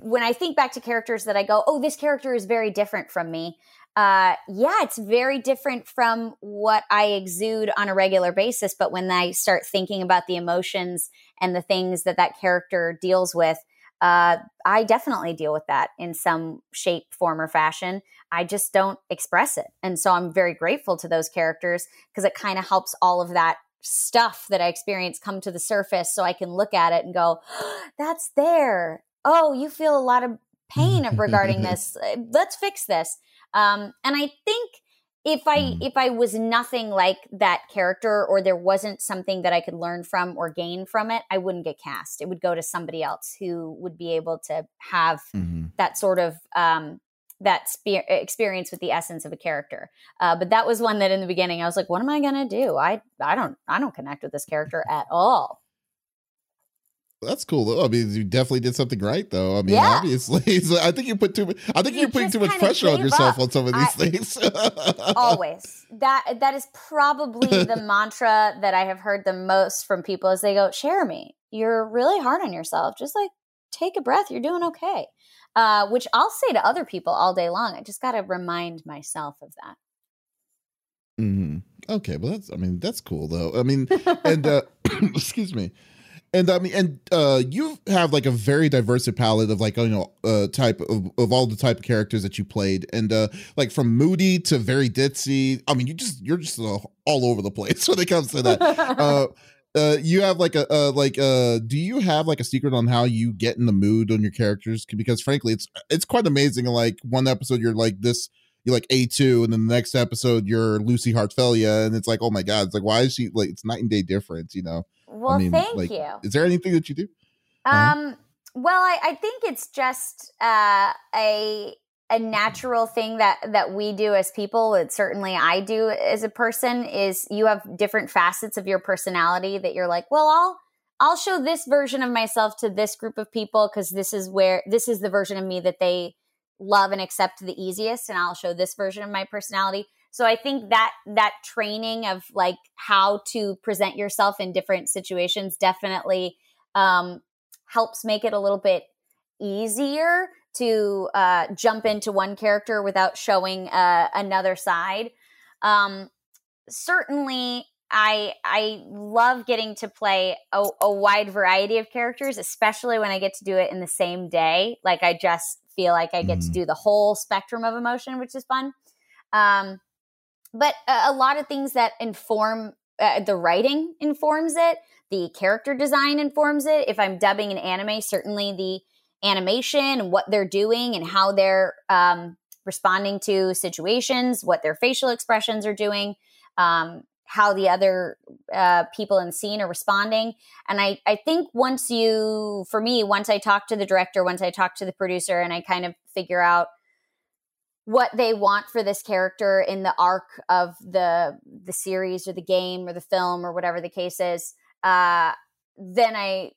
when I think back to characters that I go, oh, this character is very different from me. It's very different from what I exude on a regular basis. But when I start thinking about the emotions and the things that that character deals with, I definitely deal with that in some shape, form, or fashion. I just don't express it. And so I'm very grateful to those characters because it kind of helps all of that stuff that I experience come to the surface so I can look at it and go, oh, that's there. Oh, you feel a lot of pain regarding this. Let's fix this. And I think if I was nothing like that character, or there wasn't something that I could learn from or gain from it, I wouldn't get cast. It would go to somebody else who would be able to have that sort of experience with the essence of a character. But that was one that in the beginning I was like, what am I going to do? I don't connect with this character at all. That's cool though. I mean, you definitely did something right though. I mean, obviously, so I think you're putting too much pressure on yourself on some of these things. Always. That is probably the mantra that I have heard the most from people as they go, Cherami, you're really hard on yourself. Just like take a breath. You're doing okay. Which I'll say to other people all day long. I just got to remind myself of that. Mm-hmm. Okay. Well, that's cool though. I mean, and excuse me. And I mean, you have like a very diverse palette of like, type of all the type of characters that you played, and like from moody to very ditzy. I mean, you're just all over the place when it comes to that. You have like do you have like a secret on how you get in the mood on your characters? Because frankly, it's quite amazing. Like one episode you're like this, you're like A2, and then the next episode you're Lucy Heartfilia, and it's like, oh my god, it's like why is she like? It's night and day difference, you know. Well, I mean, thank you. Is there anything that you do? Well, I think it's just a natural thing that we do as people. It certainly I do as a person is you have different facets of your personality that you're like, well, I'll show this version of myself to this group of people because this is the version of me that they love and accept the easiest, and I'll show this version of my personality. So I think that training of like how to present yourself in different situations definitely helps make it a little bit easier to jump into one character without showing another side. Certainly, I love getting to play a wide variety of characters, especially when I get to do it in the same day. Like I just feel like I get to do the whole spectrum of emotion, which is fun. But a lot of things that inform the writing informs it. The character design informs it. If I'm dubbing an anime, certainly the animation and what they're doing and how they're responding to situations, what their facial expressions are doing, how the other people in the scene are responding. And I think once I talk to the director, once I talk to the producer, and I kind of figure out what they want for this character in the arc of the series or the game or the film or whatever the case is, then I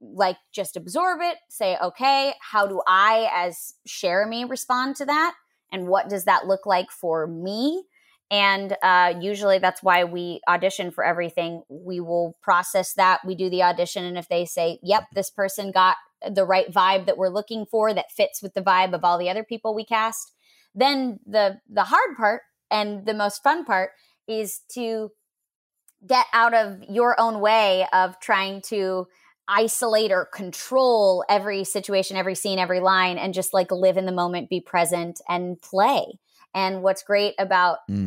like just absorb it, say, okay, how do I as Cherami respond to that? And what does that look like for me? And usually that's why we audition for everything. We will process that. We do the audition. And if they say, yep, this person got the right vibe that we're looking for that fits with the vibe of all the other people we cast, then the hard part and the most fun part is to get out of your own way of trying to isolate or control every situation, every scene, every line, and just like live in the moment, be present and play. And what's great about being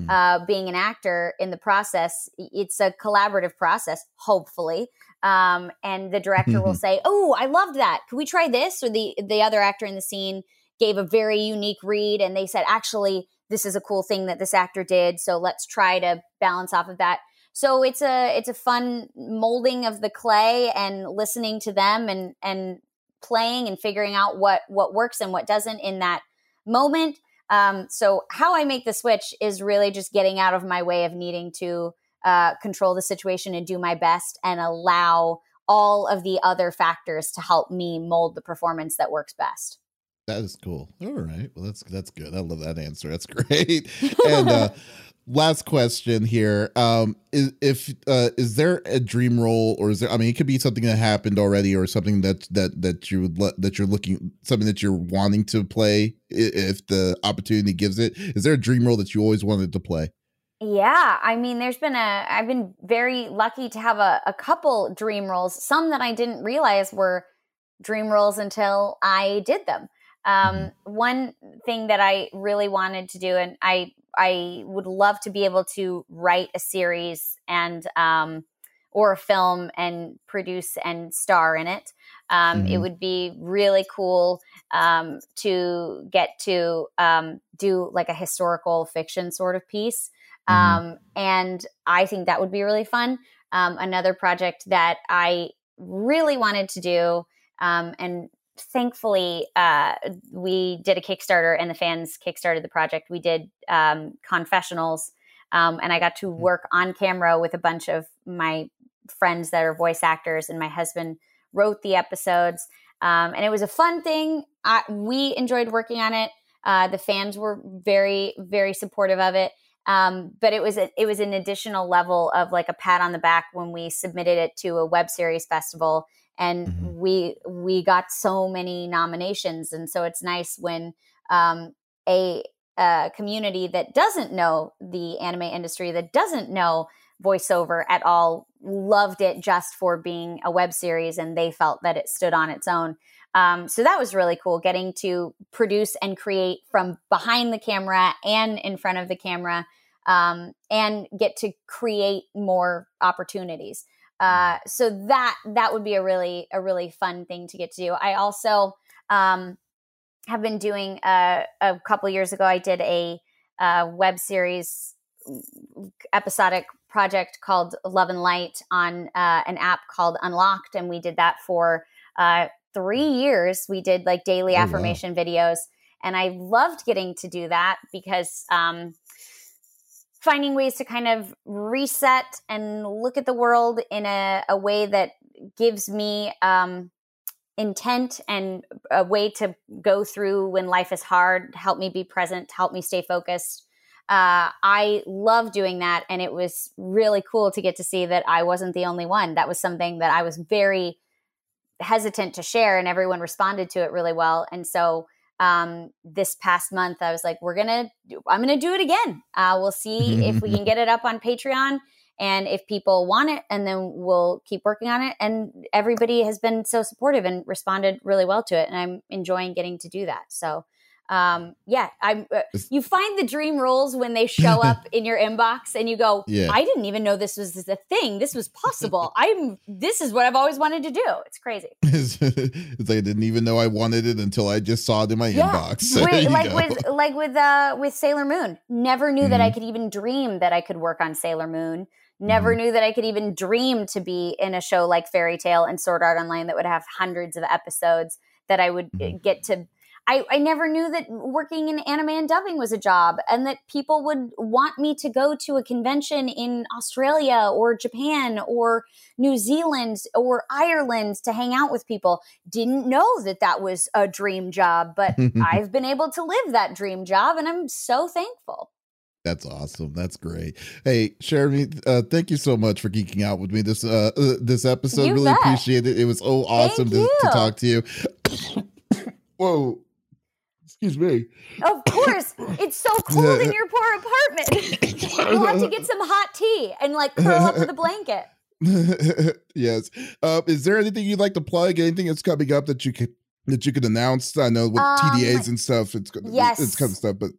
an actor in the process, it's a collaborative process, hopefully. And the director will say, oh, I loved that. Can we try this? Or the other actor in the scene gave a very unique read and they said, actually, this is a cool thing that this actor did. So let's try to balance off of that. So it's a fun molding of the clay and listening to them and playing and figuring out what works and what doesn't in that moment. So how I make the switch is really just getting out of my way of needing to control the situation and do my best and allow all of the other factors to help me mold the performance that works best. That is cool. All right. Well, that's good. I love that answer. That's great. And last question here. Is there a dream role, or is there, I mean, it could be something that happened already or something that you would that you're looking, something that you're wanting to play if the opportunity gives it. Is there a dream role that you always wanted to play? Yeah, I mean, I've been very lucky to have a couple dream roles, some that I didn't realize were dream roles until I did them. One thing that I really wanted to do, and I would love to be able to write a series and or a film and produce and star in it. It would be really cool to get to do like a historical fiction sort of piece. And I think that would be really fun. Another project that I really wanted to do, and thankfully, we did a Kickstarter and the fans kickstarted the project. We did, confessionals. And I got to work on camera with a bunch of my friends that are voice actors, and my husband wrote the episodes. And it was a fun thing. We enjoyed working on it. The fans were very, very supportive of it. But it was an additional level of like a pat on the back when we submitted it to a web series festival, and we got so many nominations. And so it's nice when, a community that doesn't know the anime industry, that doesn't know voiceover at all, loved it just for being a web series, and they felt that it stood on its own. So that was really cool, getting to produce and create from behind the camera and in front of the camera, and get to create more opportunities. So that would be a really fun thing to get to do. I also have been doing a couple years ago, I did a web series episodic project called Love and Light on an app called Unlocked, and we did that for 3 years. We did like daily affirmation videos, and I loved getting to do that because finding ways to kind of reset and look at the world in a way that gives me intent and a way to go through when life is hard, help me be present, help me stay focused. I love doing that, and it was really cool to get to see that I wasn't the only one. That was something that I was very hesitant to share, and everyone responded to it really well. And so this past month I was like, I'm gonna do it again. We'll see if we can get it up on Patreon and if people want it, and then we'll keep working on it. And everybody has been so supportive and responded really well to it, and I'm enjoying getting to do that. So you find the dream roles when they show up in your inbox, and you go, I didn't even know this was a thing. This was possible. This is what I've always wanted to do. It's crazy. It's like I didn't even know I wanted it until I just saw it in my inbox. With Sailor Moon, never knew that I could even dream that I could work on Sailor Moon. Never knew that I could even dream to be in a show like Fairy Tail and Sword Art Online that would have hundreds of episodes that I would get to. I never knew that working in anime and dubbing was a job, and that people would want me to go to a convention in Australia or Japan or New Zealand or Ireland to hang out with people. Didn't know that that was a dream job, but I've been able to live that dream job, and I'm so thankful. That's awesome. That's great. Hey, Cherami, thank you so much for geeking out with me this episode. You really bet. Appreciate it. It was so awesome to talk to you. Whoa. Excuse me. Of course. It's so cold in your poor apartment. You'll have to get some hot tea and like curl up to the blanket. Yes. Is there anything you'd like to plug? Anything that's coming up that you could announce? I know with TDAs and stuff, it's kind of stuff, but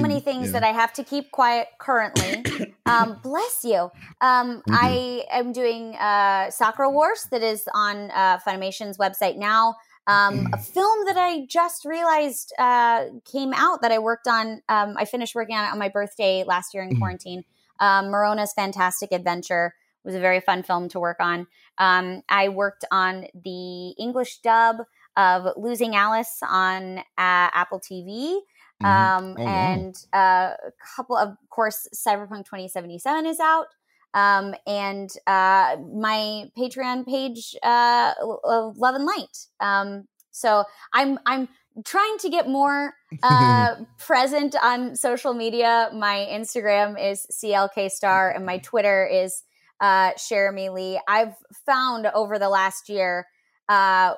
many things that I have to keep quiet currently. Bless you. I am doing Sakura Wars, that is on Funimation's website now. A film that I just realized came out that I worked on. I finished working on it on my birthday last year in quarantine. Morona's Fantastic Adventure was a very fun film to work on. I worked on the English dub of Losing Alice on Apple TV. A couple of course, Cyberpunk 2077 is out. And my Patreon page, Love and Light. So I'm trying to get more present on social media. My Instagram is CLKstar and my Twitter is Cherami Lee. I've found over the last year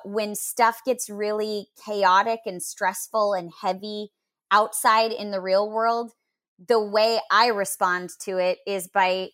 when stuff gets really chaotic and stressful and heavy outside in the real world, the way I respond to it is by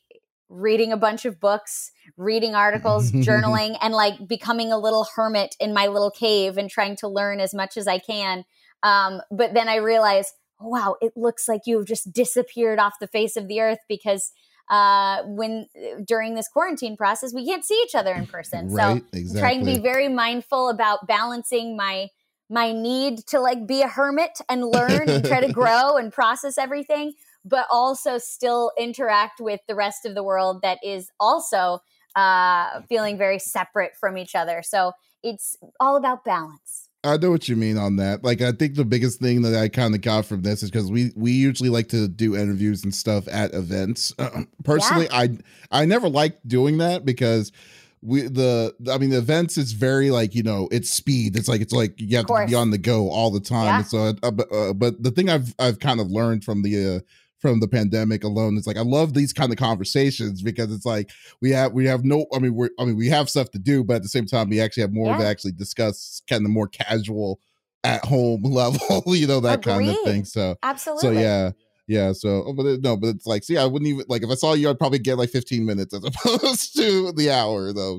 reading a bunch of books, reading articles, journaling, and like becoming a little hermit in my little cave and trying to learn as much as I can. But then I realize, oh, wow, it looks like you've just disappeared off the face of the earth because during this quarantine process, we can't see each other in person. Right, so exactly. Trying to be very mindful about balancing my need to like be a hermit and learn and try to grow and process everything, but also still interact with the rest of the world that is also feeling very separate from each other. So it's all about balance. I know what you mean on that. Like, I think the biggest thing that I kind of got from this is because we usually like to do interviews and stuff at events. Personally, yeah. I never liked doing that because the events is very like, you know, it's speed. It's like you have to be on the go all the time. Yeah. And so, but the thing I've kind of learned from the pandemic alone is like, I love these kind of conversations because it's like we have stuff to do, but at the same time, we actually have more to actually discuss kind of more casual at home level, you know, that kind of thing. So absolutely. So yeah. Yeah, so but it's like, see, I wouldn't even like if I saw you, I'd probably get like 15 minutes as opposed to the hour, though.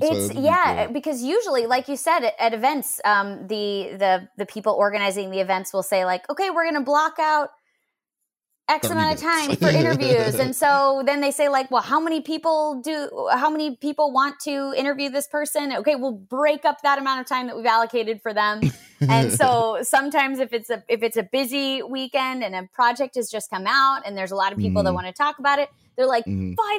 Because usually, like you said, at events, the people organizing the events will say like, okay, we're gonna block out X amount of time for interviews, and so then they say like, well, how many people want to interview this person? Okay, we'll break up that amount of time that we've allocated for them. And so sometimes if it's a busy weekend and a project has just come out and there's a lot of people that want to talk about it, they're like 5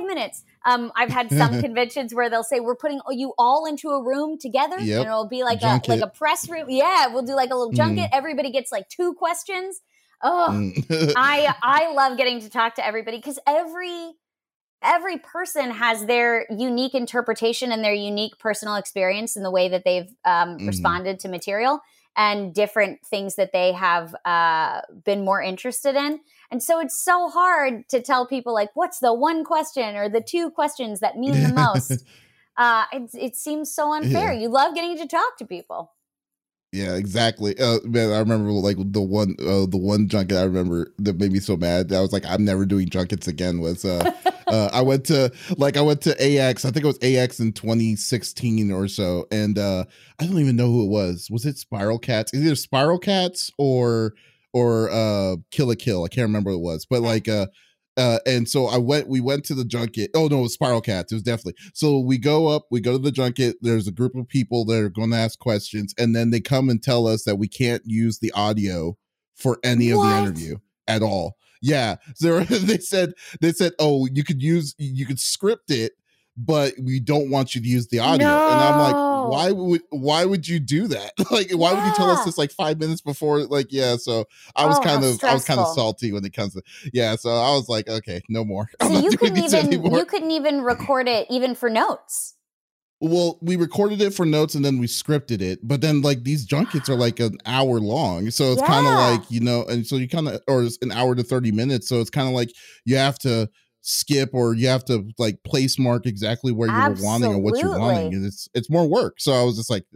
minutes. I've had some conventions where they'll say, we're putting you all into a room together, and it'll be like a press room. Yeah, we'll do like a little junket. Everybody gets like 2 questions. Oh, I love getting to talk to everybody because every person has their unique interpretation and their unique personal experience in the way that they've responded to material and different things that they have been more interested in. And so it's so hard to tell people like, what's the one question or the 2 questions that mean the most? It seems so unfair. Yeah. You love getting to talk to people. Yeah, exactly. Man, I remember like the one junket I remember that made me so mad that I was like, I'm never doing junkets again was I went to AX. I think it was AX in 2016 or so, and I don't even know who it was. Was it Spiral Cats? Either Spiral Cats or Kill a Kill. I can't remember what it was, but like and so we went to the junket. Oh no, it was Spiral Cats. It was definitely. So we go to the junket. There's a group of people that are going to ask questions. And then they come and tell us that we can't use the audio for any of the interview at all. Yeah. So they said, oh, you could script it, but we don't want you to use the audio. No. And I'm like, why would you do that? Like, why would you tell us this like 5 minutes before? Like, yeah. So I was kind of salty when it comes to, yeah. So I was like, okay, no more. So you couldn't even record it even for notes. Well, we recorded it for notes and then we scripted it, but then like these junkets are like an hour long. So it's kind of like, you know, and so you kind of, or it's an hour to 30 minutes. So it's kind of like you have to skip or you have to like place mark exactly where you were wanting or what you're wanting, and it's more work. So I was just like,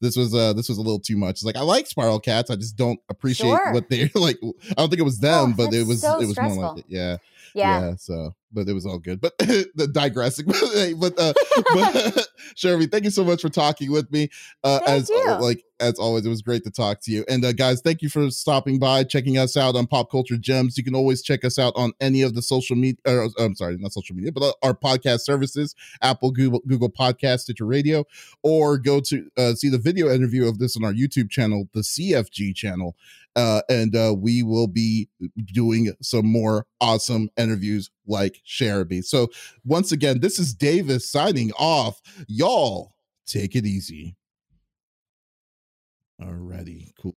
this was a little too much. It's like, I like Spiral Cats, I just don't appreciate what they're like. I don't think it was them, but it was more like it. Yeah. So, but it was all good. But digressing. but Cherami, thank you so much for talking with me. As always, it was great to talk to you. And guys, thank you for stopping by, checking us out on Pop Culture Gems. You can always check us out on any of the social media. I'm sorry, not social media, but our podcast services: Apple, Google Podcasts, Stitcher Radio, or go to see the video interview of this on our YouTube channel, the CFG channel. And we will be doing some more awesome interviews like Cherami. So once again, this is Davis signing off. Y'all take it easy. Alrighty, cool.